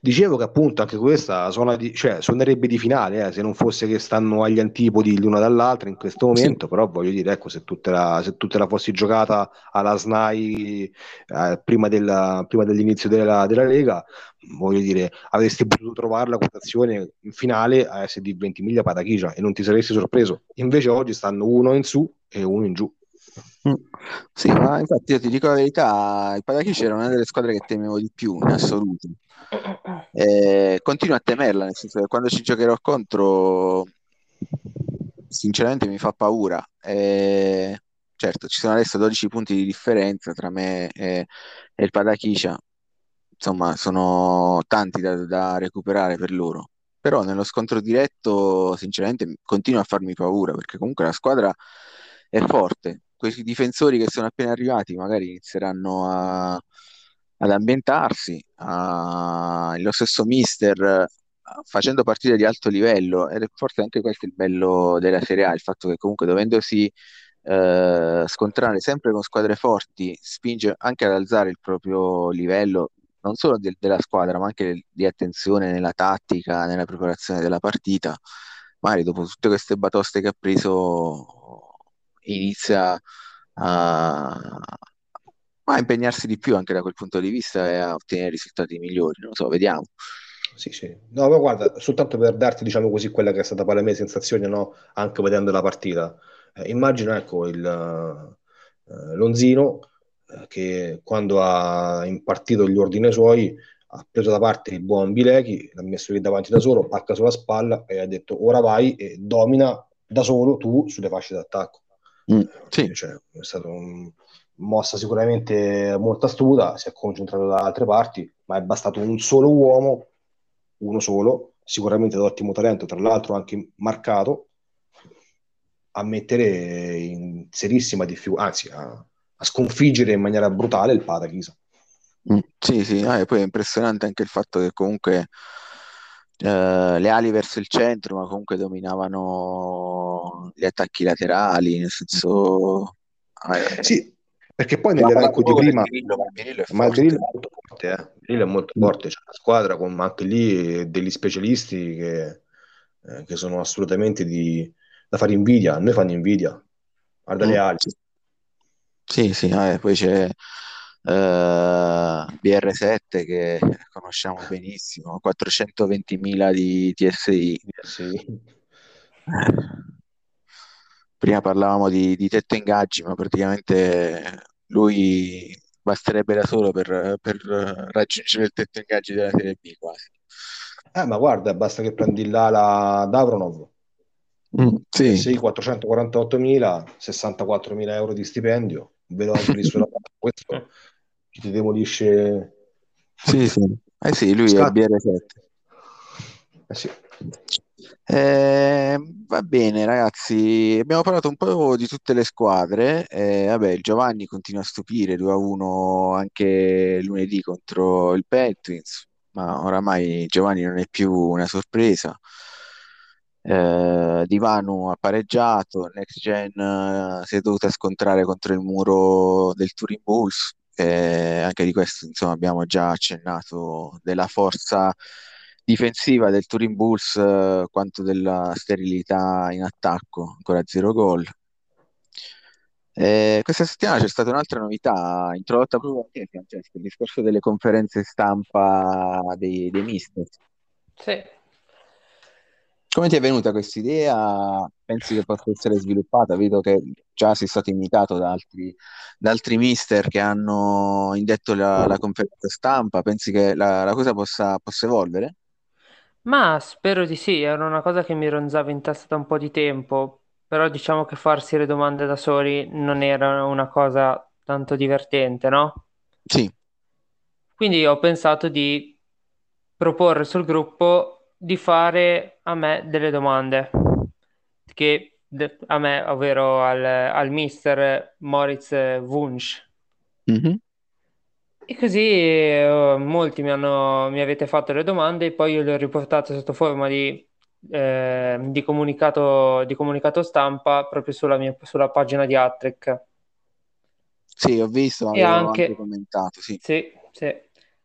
Dicevo che appunto anche questa zona di, cioè, suonerebbe di finale, eh, se non fosse che stanno agli antipodi l'una dall'altra in questo momento, sì. Però voglio dire, ecco, se tu te la, se tu te la fossi giocata alla S N A I eh, prima, della, prima dell'inizio della, della Lega, voglio dire, avresti potuto trovare la quotazione in finale a S D Ventimiglia Padachiscia e non ti saresti sorpreso. Invece oggi stanno uno in su e uno in giù. Sì, ma infatti io ti dico la verità, il Padachiscia era una delle squadre che temevo di più in assoluto, eh, continuo a temerla, nel senso che quando ci giocherò contro sinceramente mi fa paura, eh, certo ci sono adesso dodici punti di differenza tra me e, e il Padachiscia, insomma sono tanti da, da recuperare per loro, però nello scontro diretto sinceramente continua a farmi paura, perché comunque la squadra è forte. Questi difensori che sono appena arrivati magari inizieranno a, ad ambientarsi, a, lo stesso mister, facendo partite di alto livello, ed è forse anche questo il bello della Serie A, il fatto che comunque dovendosi eh, scontrare sempre con squadre forti spinge anche ad alzare il proprio livello, non solo de- della squadra ma anche di attenzione nella tattica, nella preparazione della partita. Magari dopo tutte queste batoste che ha preso inizia a... a impegnarsi di più anche da quel punto di vista e a ottenere risultati migliori, non lo so, vediamo. Sì, sì. No, ma guarda, soltanto per darti, diciamo così, quella che è stata poi la mia sensazione, no? Anche vedendo la partita. Eh, immagino, ecco, il eh, Lonzino eh, che quando ha impartito gli ordini suoi ha preso da parte il buon Bilechi, l'ha messo lì davanti da solo, pacca sulla spalla e ha detto ora vai e domina da solo tu sulle fasce d'attacco. Mm, sì. Cioè, è stata un... mossa sicuramente molto astuta, si è concentrato da altre parti, ma è bastato un solo uomo, uno solo, sicuramente d'ottimo talento, tra l'altro anche marcato, a mettere in serissima difficoltà, anzi a, a sconfiggere in maniera brutale il Padachiscia. Mm, sì, sì, ah, e poi è impressionante anche il fatto che comunque Uh, le ali verso il centro, ma comunque dominavano gli attacchi laterali, nel senso eh, sì, perché poi nell'elenco di prima Birillo, ma il Birillo è molto forte, eh. Birillo è molto forte, c'è una squadra con anche lì degli specialisti che, eh, che sono assolutamente di, da fare invidia, a noi fanno invidia, guarda mm. le ali. Sì, sì, eh, poi c'è Uh, B R sette che conosciamo benissimo, quattrocentoventimila di T S I. Sì. Prima parlavamo di, di tetto ingaggi, ma praticamente lui basterebbe da solo per, per raggiungere il tetto ingaggi della Serie B quasi. Eh, ma guarda, basta che prendi l'ala d'Avronov. Mm, sì. Sì, quattrocentoquarantottomila, sessantaquattromila euro di stipendio, vedo anche lì sulla questo ti demolisce. Sì, sì. Eh sì, lui Scatti. È il B R sette. Eh sì. Eh, va bene ragazzi, abbiamo parlato un po' di tutte le squadre, eh, vabbè, il Giovanni continua a stupire due a uno anche lunedì contro il Petrins, ma oramai Giovanni non è più una sorpresa. Eh, Divanu ha pareggiato, Next Gen eh, si è dovuta scontrare contro il muro del Turin Bulls, eh, anche di questo insomma abbiamo già accennato, della forza difensiva del Turin Bulls eh, quanto della sterilità in attacco, ancora zero gol. Eh, questa settimana c'è stata un'altra novità introdotta proprio anche Francesco, il discorso delle conferenze stampa dei, dei mister. Sì. Come ti è venuta questa idea? Pensi che possa essere sviluppata? Vedo che già sei stato imitato da altri, da altri mister che hanno indetto la, la conferenza stampa. Pensi che la, la cosa possa, possa evolvere? Ma spero di sì, era una cosa che mi ronzava in testa da un po' di tempo, però diciamo che farsi le domande da soli non era una cosa tanto divertente, no? Sì, Quindi ho pensato di proporre sul gruppo di fare a me delle domande, che de- a me, ovvero al, al mister Moritz Wunsch. Mhm. E così eh, molti mi hanno, mi avete fatto le domande e poi io le ho riportate sotto forma di, eh, di comunicato, di comunicato stampa proprio sulla mia, sulla pagina di Hattrick. Sì, ho visto, E avevo anche anche, commentato, sì. sì, sì,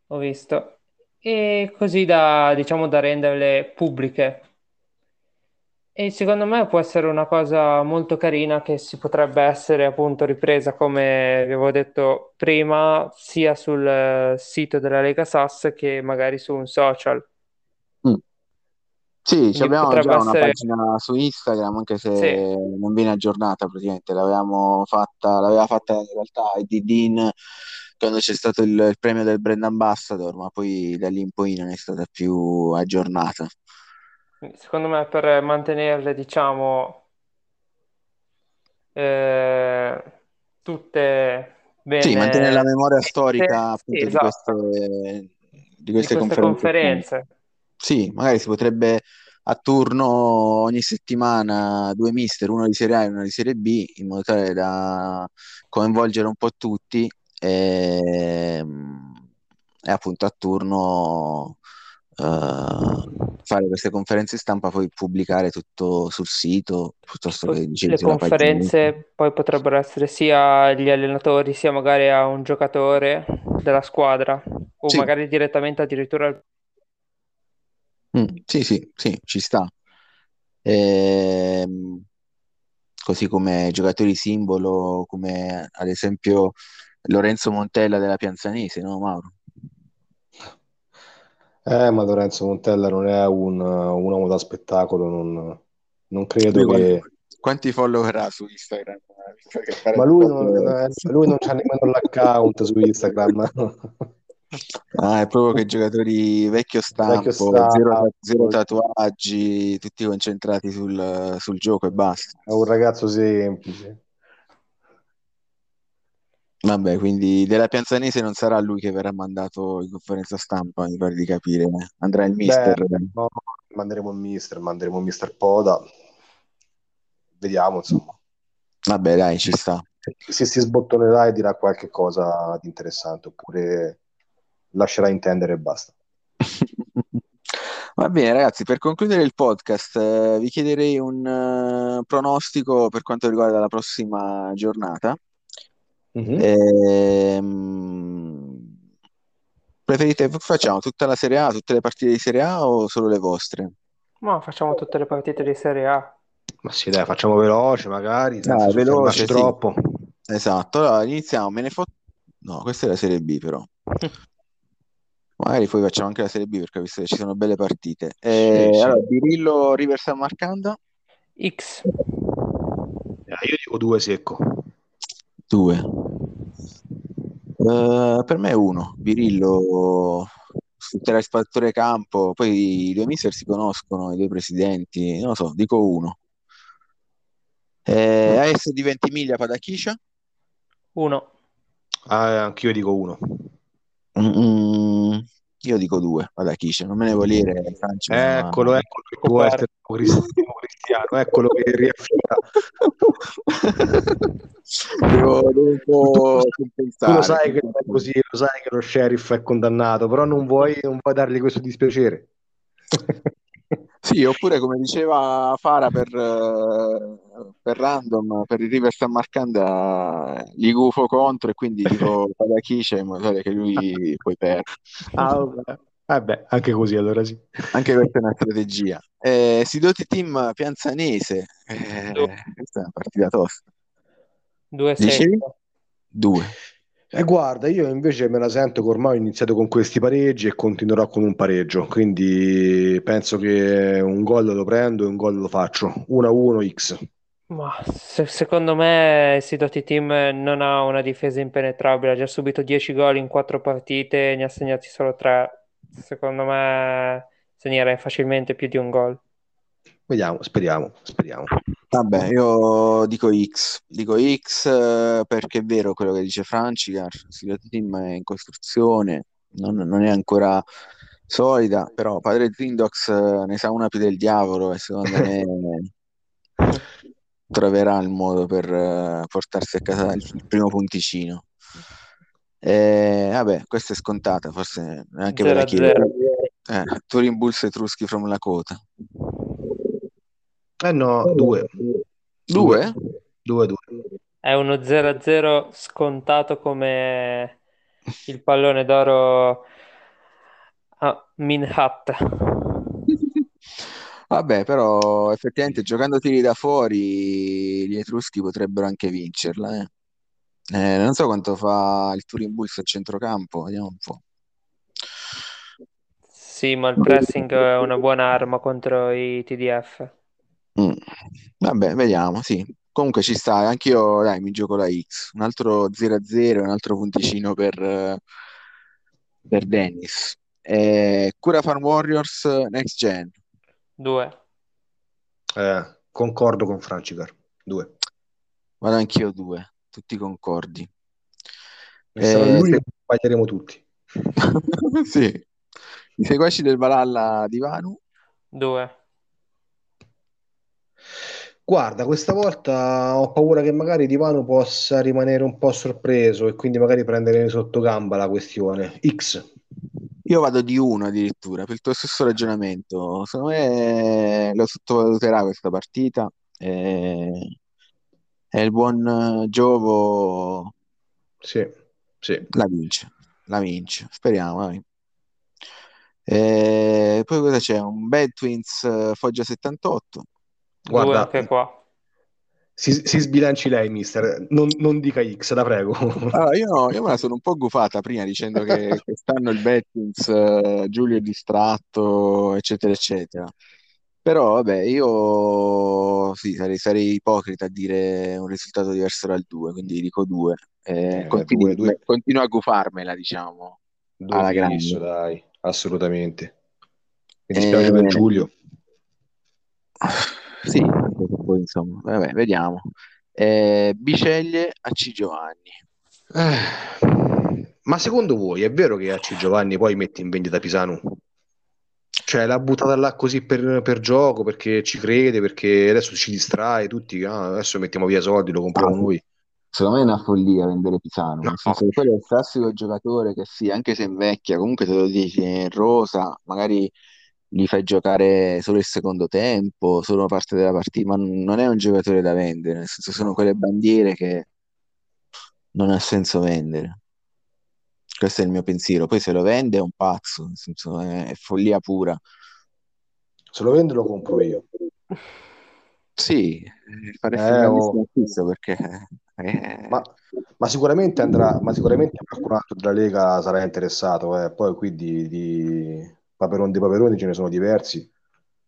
ho visto. E così da, diciamo, da renderle pubbliche. E secondo me può essere una cosa molto carina che si potrebbe essere appunto ripresa, come vi avevo detto prima, sia sul eh, sito della Lega Sass che magari su un social. Mm. Sì, ci Quindi abbiamo potrebbe già una essere, pagina su Instagram, anche se sì, non viene aggiornata praticamente, l'avevamo fatta, l'aveva fatta in realtà Eddie Dean quando c'è stato il, il premio del Brand Ambassador, ma poi da lì in poi non è stata più aggiornata. secondo me per mantenerle, diciamo, eh, tutte Sì, mantenere la bene memoria storica sì, appunto di esatto, queste, di di queste queste conferenze stampa. conferenze. Sì, magari si potrebbe a turno ogni settimana due mister, uno di Serie A e uno di Serie B, in modo tale da coinvolgere un po' tutti e, e appunto a turno eh, fare queste conferenze stampa, poi pubblicare tutto sul sito, piuttosto Poi che dicevi le sulla pagina Instagram. conferenze poi potrebbero essere sia agli allenatori, sia magari a un giocatore della squadra, o Sì. magari direttamente addirittura al... Mm, sì, sì, sì, ci sta. Ehm, Così come giocatori simbolo, come ad esempio Lorenzo Montella della Pianzanise, no, Mauro? Eh, ma Lorenzo Montella non è un, un uomo da spettacolo, non, non Lui credo quanti, che... quanti follower ha su Instagram? Visto che Ma parla di lui non, follower. lui non c'ha nemmeno l'account su Instagram. Ah, è proprio che giocatori vecchio Vecchio stampo, zero, ta- zero stampo, tatuaggi, tutti concentrati sul, sul gioco e basta. è un ragazzo semplice. Vabbè, quindi della Pianzanese non sarà lui che verrà mandato in conferenza stampa, mi pare di capire. Andrà il Beh, mister. no, manderemo un mister, manderemo un mister Poda, vediamo insomma. Vabbè, dai, ci sta. Se si sbottonerà e dirà qualche cosa di interessante, oppure lascerà intendere e basta. Va bene, ragazzi, per concludere il podcast, eh, vi chiederei un eh, pronostico per quanto riguarda la prossima giornata. Mhm. Ehm, Preferite, facciamo tutta la Serie A, tutte le partite di Serie A o solo le vostre? Ma facciamo tutte le partite di Serie A. Ma sì, dai, facciamo veloce magari, senza Dai, veloce, soffermarci sì. troppo. Esatto, allora iniziamo. Menefotto. No, questa è la Serie B però. Magari poi facciamo anche la Serie B perché ho visto che ci sono belle partite. Sì, Eh, sì. allora, Birillo, River Samarcanda, X. Eh, Io dico due secco. due. Eh, per me è uno. Birillo sfrutterà il fattore campo, poi i due mister si conoscono, i due presidenti, non lo so, dico uno. Eh, A S D Ventimiglia, Padachiscia. Uno. Ah, anch'io dico uno. Mm, Io dico due, Padachiscia, non me ne volere, Franci, ma... Eccolo, eccolo che può essere democristiano, eccolo che riaffiora. Devo, devo un Tu, lo po' sai tu lo compensare. sai che non è così, lo sai che lo sheriff è condannato, però non vuoi, non vuoi dargli questo dispiacere. Sì, oppure come diceva Fara per, eh, per Random, per il River Samarcanda, gli gufo contro e quindi dico Padachiscia in modo tale che lui poi perde. Ah, vabbè. Vabbè, anche così allora sì. Anche questa è una strategia. Eh, Sidoti Team Pianzanese, Due, eh, questa è una partita tosta. due Dicevi? secco. Due. E guarda, io invece me la sento che ormai ho iniziato con questi pareggi e continuerò con un pareggio, quindi penso che un gol lo prendo e un gol lo faccio. uno a uno X. Ma se- secondo me il Sidoti Team non ha una difesa impenetrabile, ha già subito dieci gol in quattro partite e ne ha segnati solo tre. Secondo me segnerai facilmente più di un gol. Vediamo, speriamo, speriamo. Vabbè, io dico X, dico X perché è vero quello che dice Francigar, il team è in costruzione, non, non è ancora solida, però padre Zindox ne sa una più del diavolo e secondo me troverà il modo per portarsi a casa il primo punticino. E, vabbè, questa è scontata, forse neanche per chi... Eh, Turin Bulls Etruschi from la cota. Eh no, due. Due? Due, due. È uno zero a zero scontato come il pallone d'oro a Manhattan. Vabbè, però effettivamente giocando tiri da fuori gli Etruschi potrebbero anche vincerla, eh. Eh, non so quanto fa il Turin Bulls al centrocampo, vediamo un po'. Sì, ma il pressing è una buona arma contro i T D F. Mm. Vabbè, vediamo, sì. Comunque ci sta, anch'io, dai, mi gioco la X. Un altro zero a zero, un altro punticino per, per Dennis. Eh, Cura Farm Warriors Next Gen. Due. Eh, concordo con Francigar. Due. Vado anch'io due, tutti concordi. Eh, lui se... sbaglieremo tutti. Sì. I seguaci del Valhalla Divanu. Due. Guarda, questa volta ho paura che magari Divanu possa rimanere un po' sorpreso e quindi magari prendere sotto gamba la questione. X. Io vado di uno addirittura, per il tuo stesso ragionamento. Secondo me lo sottovaluterà questa partita. E... e il buon Giovo... Sì, sì. La vince, la vince. Speriamo, vai. E poi cosa c'è? Un Bad Twins Foggia settantotto. Guarda, anche qua si, si sbilanci lei, mister. Non, non dica X, la prego. Allora, io, no, io me la sono un po' gufata prima dicendo che quest'anno il Bad Twins uh, Giulio è distratto, eccetera, eccetera. Però vabbè, io sì, sarei, sarei ipocrita a dire un risultato diverso dal due, quindi dico due. Eh, eh, continu- continuo a gufarmela, diciamo. due alla grande. Finisco, dai. Assolutamente, mi dispiace eh, per Giulio. Sì, poi, insomma, vabbè, vediamo. Eh, Bisceglie a C Giovanni. Eh, ma secondo voi è vero che a C Giovanni poi mette in vendita Pisanu? Cioè l'ha buttata là così per, per gioco, perché ci crede, perché adesso ci distrae tutti, ah, adesso mettiamo via soldi, lo compriamo ah. noi. Secondo me è una follia vendere Pisanu, no. Quello è il classico giocatore che sì, anche se invecchia, comunque te lo dici in rosa, magari gli fai giocare solo il secondo tempo, solo parte della partita, ma non è un giocatore da vendere, nel senso sono quelle bandiere che non ha senso vendere. Questo è il mio pensiero, poi se lo vende è un pazzo, nel senso è, è follia pura. Se lo vendo lo compro io. Sì, faresti eh, oh. perché... Eh. Ma, ma sicuramente andrà, ma sicuramente qualcun altro della Lega sarà interessato, eh. Poi qui di, di paperoni di paperoni ce ne sono diversi.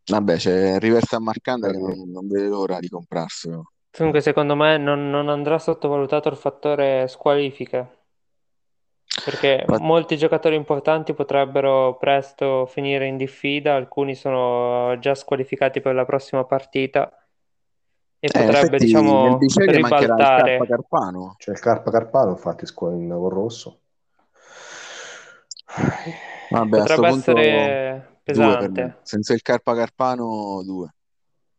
Vabbè, c'è River Samarcanda eh. che non, non vede l'ora di comprarselo. Comunque secondo me non, non andrà sottovalutato il fattore squalifica, perché ma... molti giocatori importanti potrebbero presto finire in diffida, alcuni sono già squalificati per la prossima partita. E eh, potrebbe, effetti, diciamo, ribaltare. C'è il Carpa Carpano. C'è il Carpa Carpano, infatti, in rosso. Vabbè, potrebbe essere pesante. Senza il Carpa Carpano, due.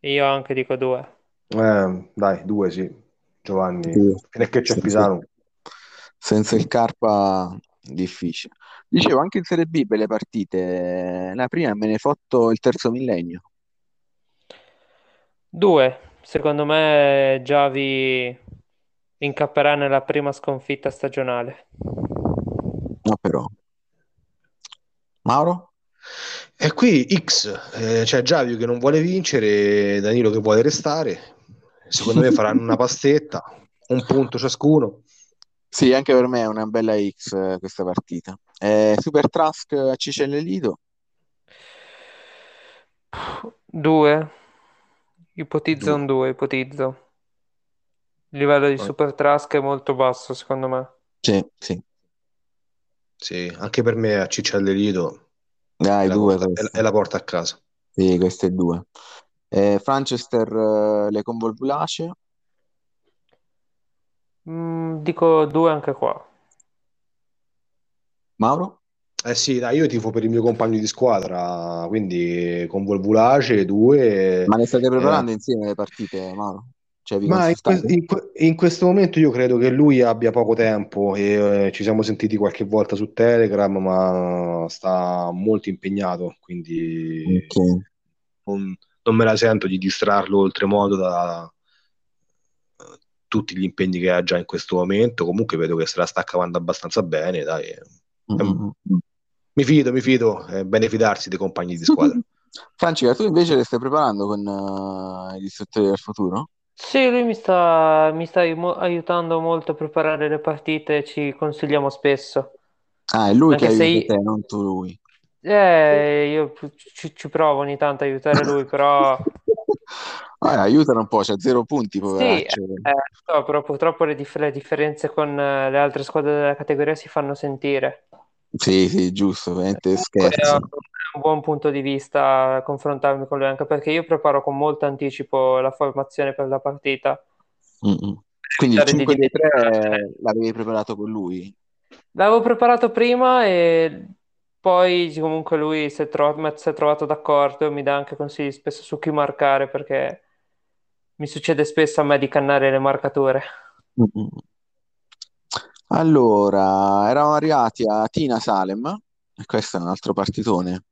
Io anche dico due. Eh, dai, due, sì. Giovanni. Due. Perché c'è senza, Pisanu. Senza il Carpa, difficile. Dicevo, anche in Serie B, per le partite, la prima Menefotto il terzo millennio. Due. Secondo me Giavi incapperà nella prima sconfitta stagionale. No, però. Mauro? E qui X, eh, cioè Giavi che non vuole vincere, Danilo che vuole restare. Secondo me faranno una pastetta, un punto ciascuno. Sì, anche per me è una bella X questa partita. Eh, Super Trask a Cicelle Lido? Due. Ipotizzo un due, ipotizzo. Il livello di Super Trask è molto basso, secondo me. Sì, sì. Sì, anche per me a Ciccielle Lido Dai, e la due porta, e la- queste. e la porta a casa. Sì, queste due. Eh, Franchester, eh, le convolvulacee. Mm, dico due anche qua. Mauro? Eh sì, dai, io tifo per il mio compagno di squadra, quindi con Volvulace due. Ma le state eh, preparando insieme le partite, Mauro? Cioè, vi Ma in, que- consultate? in que- in questo momento io credo che lui abbia poco tempo e eh, ci siamo sentiti qualche volta su Telegram, ma sta molto impegnato, quindi Ok. non, non me la sento di distrarlo oltremodo da eh, tutti gli impegni che ha già in questo momento. Comunque vedo che se la sta cavando abbastanza bene, dai. eh, Mm, mm, mm, mm. Mi fido, mi fido, è bene fidarsi dei compagni di squadra. Francigar, tu invece le stai preparando con eh, i distruttori del futuro? Sì, lui mi sta, mi sta aiu- aiutando molto a preparare le partite, ci consigliamo spesso. Ah, è lui che Anche se aiuta te, i- non tu lui. eh, io ci, ci provo ogni tanto a aiutare lui, però Ah, aiutano un po', c'ha zero punti, sì, eh, poveraccio. so, però purtroppo le, dif- le differenze con eh, le altre squadre della categoria si fanno sentire. Sì, sì, giusto, veramente Comunque è un scherzi. è un buon punto di vista confrontarmi con lui, anche perché io preparo con molto anticipo la formazione per la partita, Mm, mm. per Quindi il evitare di cinque dei dimenticarmene. tre l'avevi preparato con lui? L'avevo preparato prima e poi comunque lui si è, tro- ma- si è trovato d'accordo e mi dà anche consigli spesso su chi marcare perché mi succede spesso a me di cannare le marcature. Mm, mm. Allora, eravamo arrivati a Tina Salem, e questo è un altro partitone.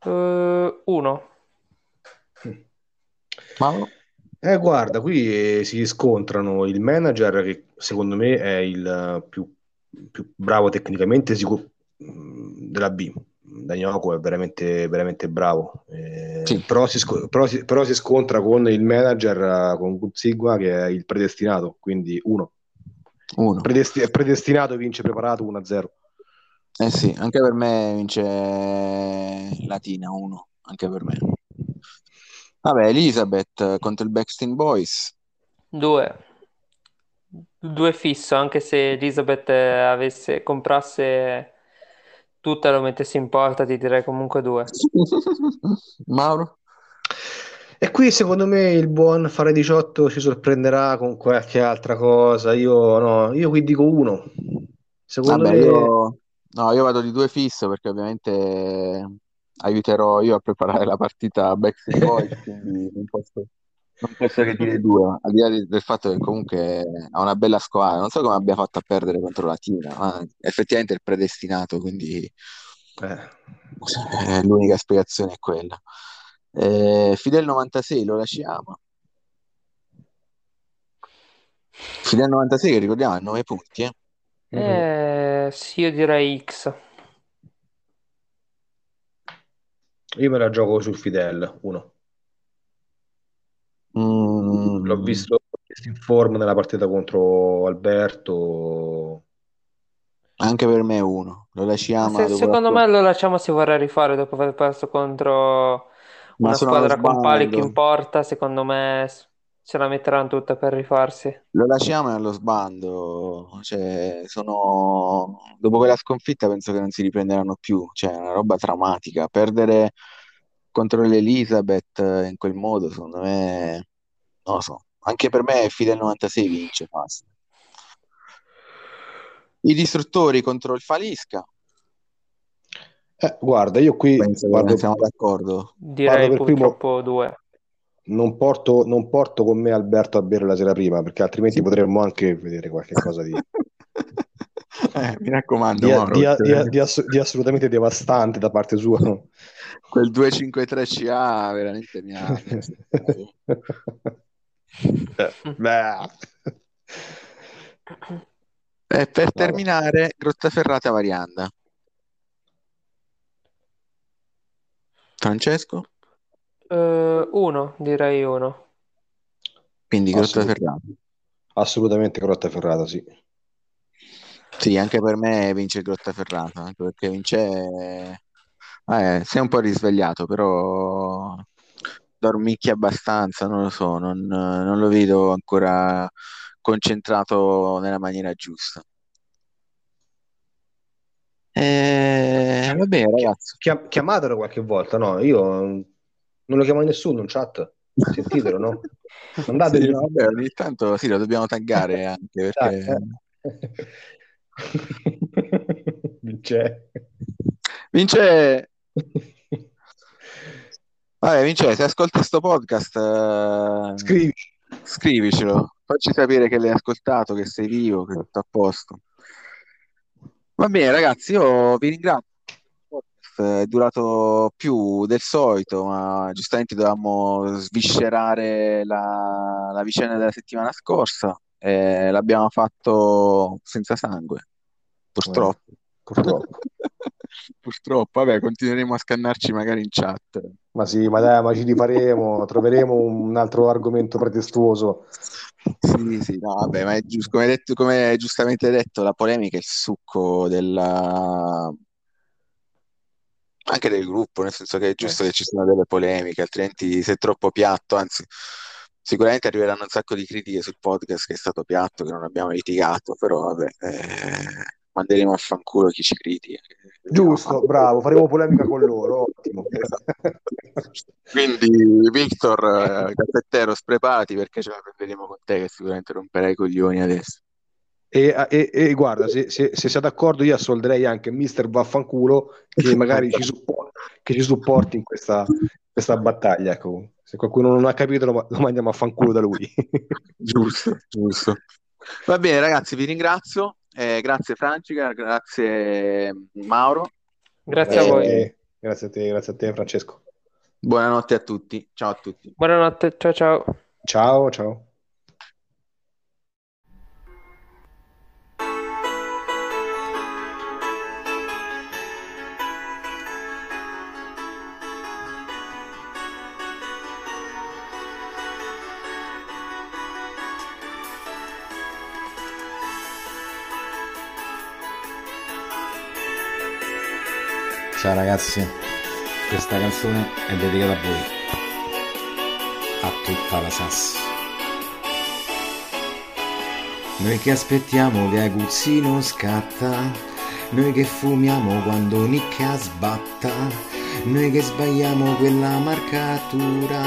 Eh, uno. Mauro? Eh, guarda, qui eh, si scontrano il manager che secondo me è il eh, più, più bravo tecnicamente sicuro, mh, della B. Danilo è veramente, veramente bravo, eh, Sì. però, si sco- però si- però si scontra con il manager, eh, con Guzigua, che è il predestinato, quindi uno. Uno. Predesti- predestinato vince preparato uno a zero. Eh sì, anche per me vince Latina uno, anche per me. Vabbè, Elizabeth eh, contro il Backstreet Boys. Due. Due fisso, anche se Elizabeth eh, avesse, comprasse tutta e lo mettesse in porta, ti direi comunque due. Mauro? E qui secondo me il buon fare diciotto ci sorprenderà con qualche altra cosa. Io no, io qui dico uno. Secondo Vabbè, me io, no, io vado di due fisso perché ovviamente eh, aiuterò io a preparare la partita Backstreet Boys, quindi non posso, non posso che dire due, ma al di là di- del fatto che comunque ha una bella squadra, non so come abbia fatto a perdere contro la Tina, ma effettivamente è il predestinato, quindi Eh, eh, l'unica spiegazione è quella. Eh, Fidel novantasei, Lola ci ama. Fidel novantasei che ricordiamo ha nove punti, eh. mhm. Eh, sì, io direi X. Io me la gioco su Fidel uno. L'ho Mm, visto in forma nella partita contro Alberto. Anche per me è uno, Lola ci Ma ama se- dopo la secondo sua. me lo lasciamo, si vorrà rifare dopo aver perso contro Ma una sono uno squadra con Palic sbando, in porta, secondo me s- ce la metteranno tutta per rifarsi. lo lasciamo allo sbando, cioè, sono... dopo quella sconfitta penso che non si riprenderanno più, cioè è una roba traumatica, perdere contro l'Elizabeth eh, in quel modo secondo me, non lo so, anche per me Fidel novantasei vince, basta. I distruttori contro il Falisca, Eh, guarda, io qui penso che ne parlo, siamo d'accordo, parlo Direi per primo. purtroppo due. Non porto, non porto con me Alberto a bere la sera prima, perché altrimenti sì. potremmo anche vedere qualche cosa di, Eh, mi raccomando di- Mauro, di- di- di ass- di assolutamente devastante da parte sua. No? quel duecentocinquantatré C A veramente mi ha, mi ha spezzato. Eh, beh. E per Vabbè. terminare, Grottaferrata Varianda. Francesco? Eh, uno, direi uno. Quindi Assolu- Grottaferrata. Assolutamente Grottaferrata, sì. Sì, anche per me vince Grottaferrata, anche perché vince... Eh, si è un po' risvegliato, però dormicchia abbastanza, non lo so, non, non lo vedo ancora concentrato nella maniera giusta. Eh, vabbè, ragazzi. Chia- chiamatelo qualche volta, no? Io non lo chiamo nessuno in chat. Sentitelo, no? Non date sì, vabbè, ogni tanto sì, lo dobbiamo taggare anche perché. Vince. Vince. Vabbè, Vince, se ascolti sto podcast, eh... Scrivi. scrivicelo, facci sapere che l'hai ascoltato, che sei vivo, che tutto a posto. Va bene, ragazzi, io vi ringrazio. È durato più del solito, ma giustamente dovevamo sviscerare la, la vicenda della settimana scorsa e l'abbiamo fatto senza sangue, purtroppo. Eh, purtroppo. Purtroppo, vabbè, continueremo a scannarci magari in chat. Ma sì, ma dai, ma ci rifaremo, troveremo un altro argomento pretestuoso. Sì, sì, no, vabbè, ma è giusto, come, detto, come giustamente detto, la polemica è il succo della... anche del gruppo, nel senso che è giusto eh. che ci siano delle polemiche, altrimenti se è troppo piatto, anzi sicuramente arriveranno un sacco di critiche sul podcast che è stato piatto, che non abbiamo litigato, però vabbè, eh, manderemo a fanculo chi ci critica. Giusto, no, bravo, faremo polemica con loro, ottimo. Esatto. Quindi Victor, eh, caffettero, spreparati perché ce la prenderemo con te che sicuramente romperai i coglioni adesso. E, e, e guarda, se, se, se sei d'accordo io assolderei anche mister Vaffanculo che magari ci, supporti, che ci supporti in questa, questa battaglia, ecco. Se qualcuno non ha capito lo, lo mandiamo a fanculo da lui. Giusto, giusto. Va bene ragazzi, vi ringrazio, eh, grazie Francigar, grazie Mauro, grazie eh, a voi, grazie a te, grazie a te Francesco, buonanotte a tutti, ciao a tutti, buonanotte, ciao ciao ciao ciao. Ciao ragazzi, questa canzone è dedicata a voi, a tutta la Sass. Noi che aspettiamo che Aguzzino scatta, noi che fumiamo quando Nicca sbatta, noi che sbagliamo quella marcatura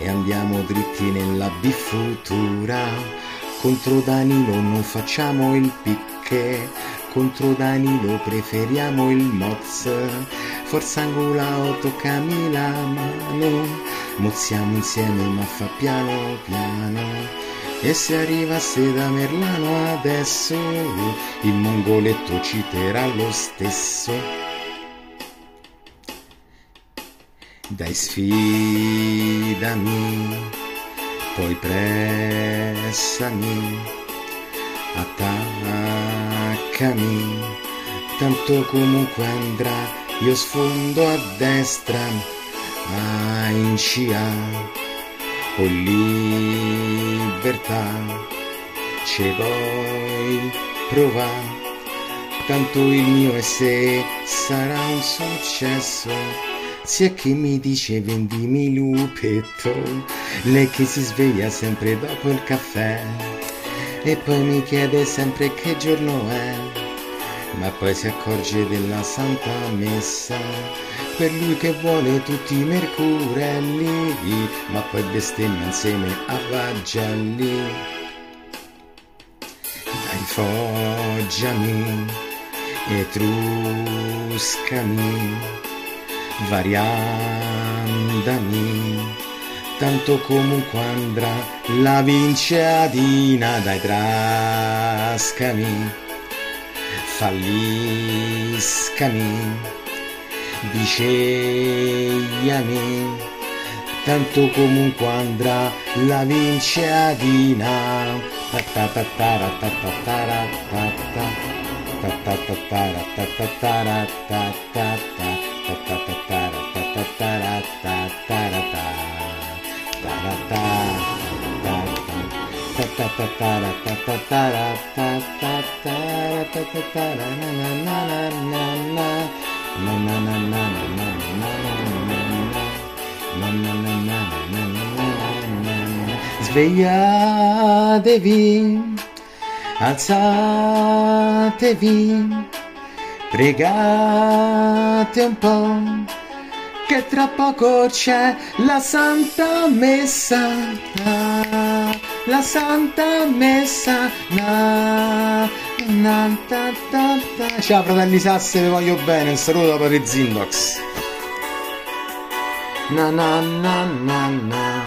e andiamo dritti nella bifutura. Contro Danilo non facciamo il picche, contro Danilo preferiamo il moz, forza angolao toccami la mano, mozziamo insieme ma fa piano piano, e se arrivasse da Merlano adesso, il mongoletto citerà lo stesso. Dai sfidami, poi pressami, attaccami, tanto comunque andrà, io sfondo a destra, a in scia, o libertà, ce vuoi provare, tanto il mio è se sarà un successo. Sia che mi dice vendimi lupetto, lei che si sveglia sempre dopo il caffè e poi mi chiede sempre che giorno è, ma poi si accorge della santa messa, per lui che vuole tutti i mercurelli, ma poi bestemmia insieme a Vagelli. Dai foggiami, etruscami, variandami, tanto comunque andrà la vinciadina, dai trascami, falliscami, bicegliami, tanto comunque andrà la vinciadina. Svegliatevi, alzatevi, Pregate un po', che tra poco c'è la Santa Messa, na, la Santa Messa, na, na, ta, ta, ta. Ciao fratelli Sasse, vi voglio bene, un saluto da padre Zindox. Na na na na na.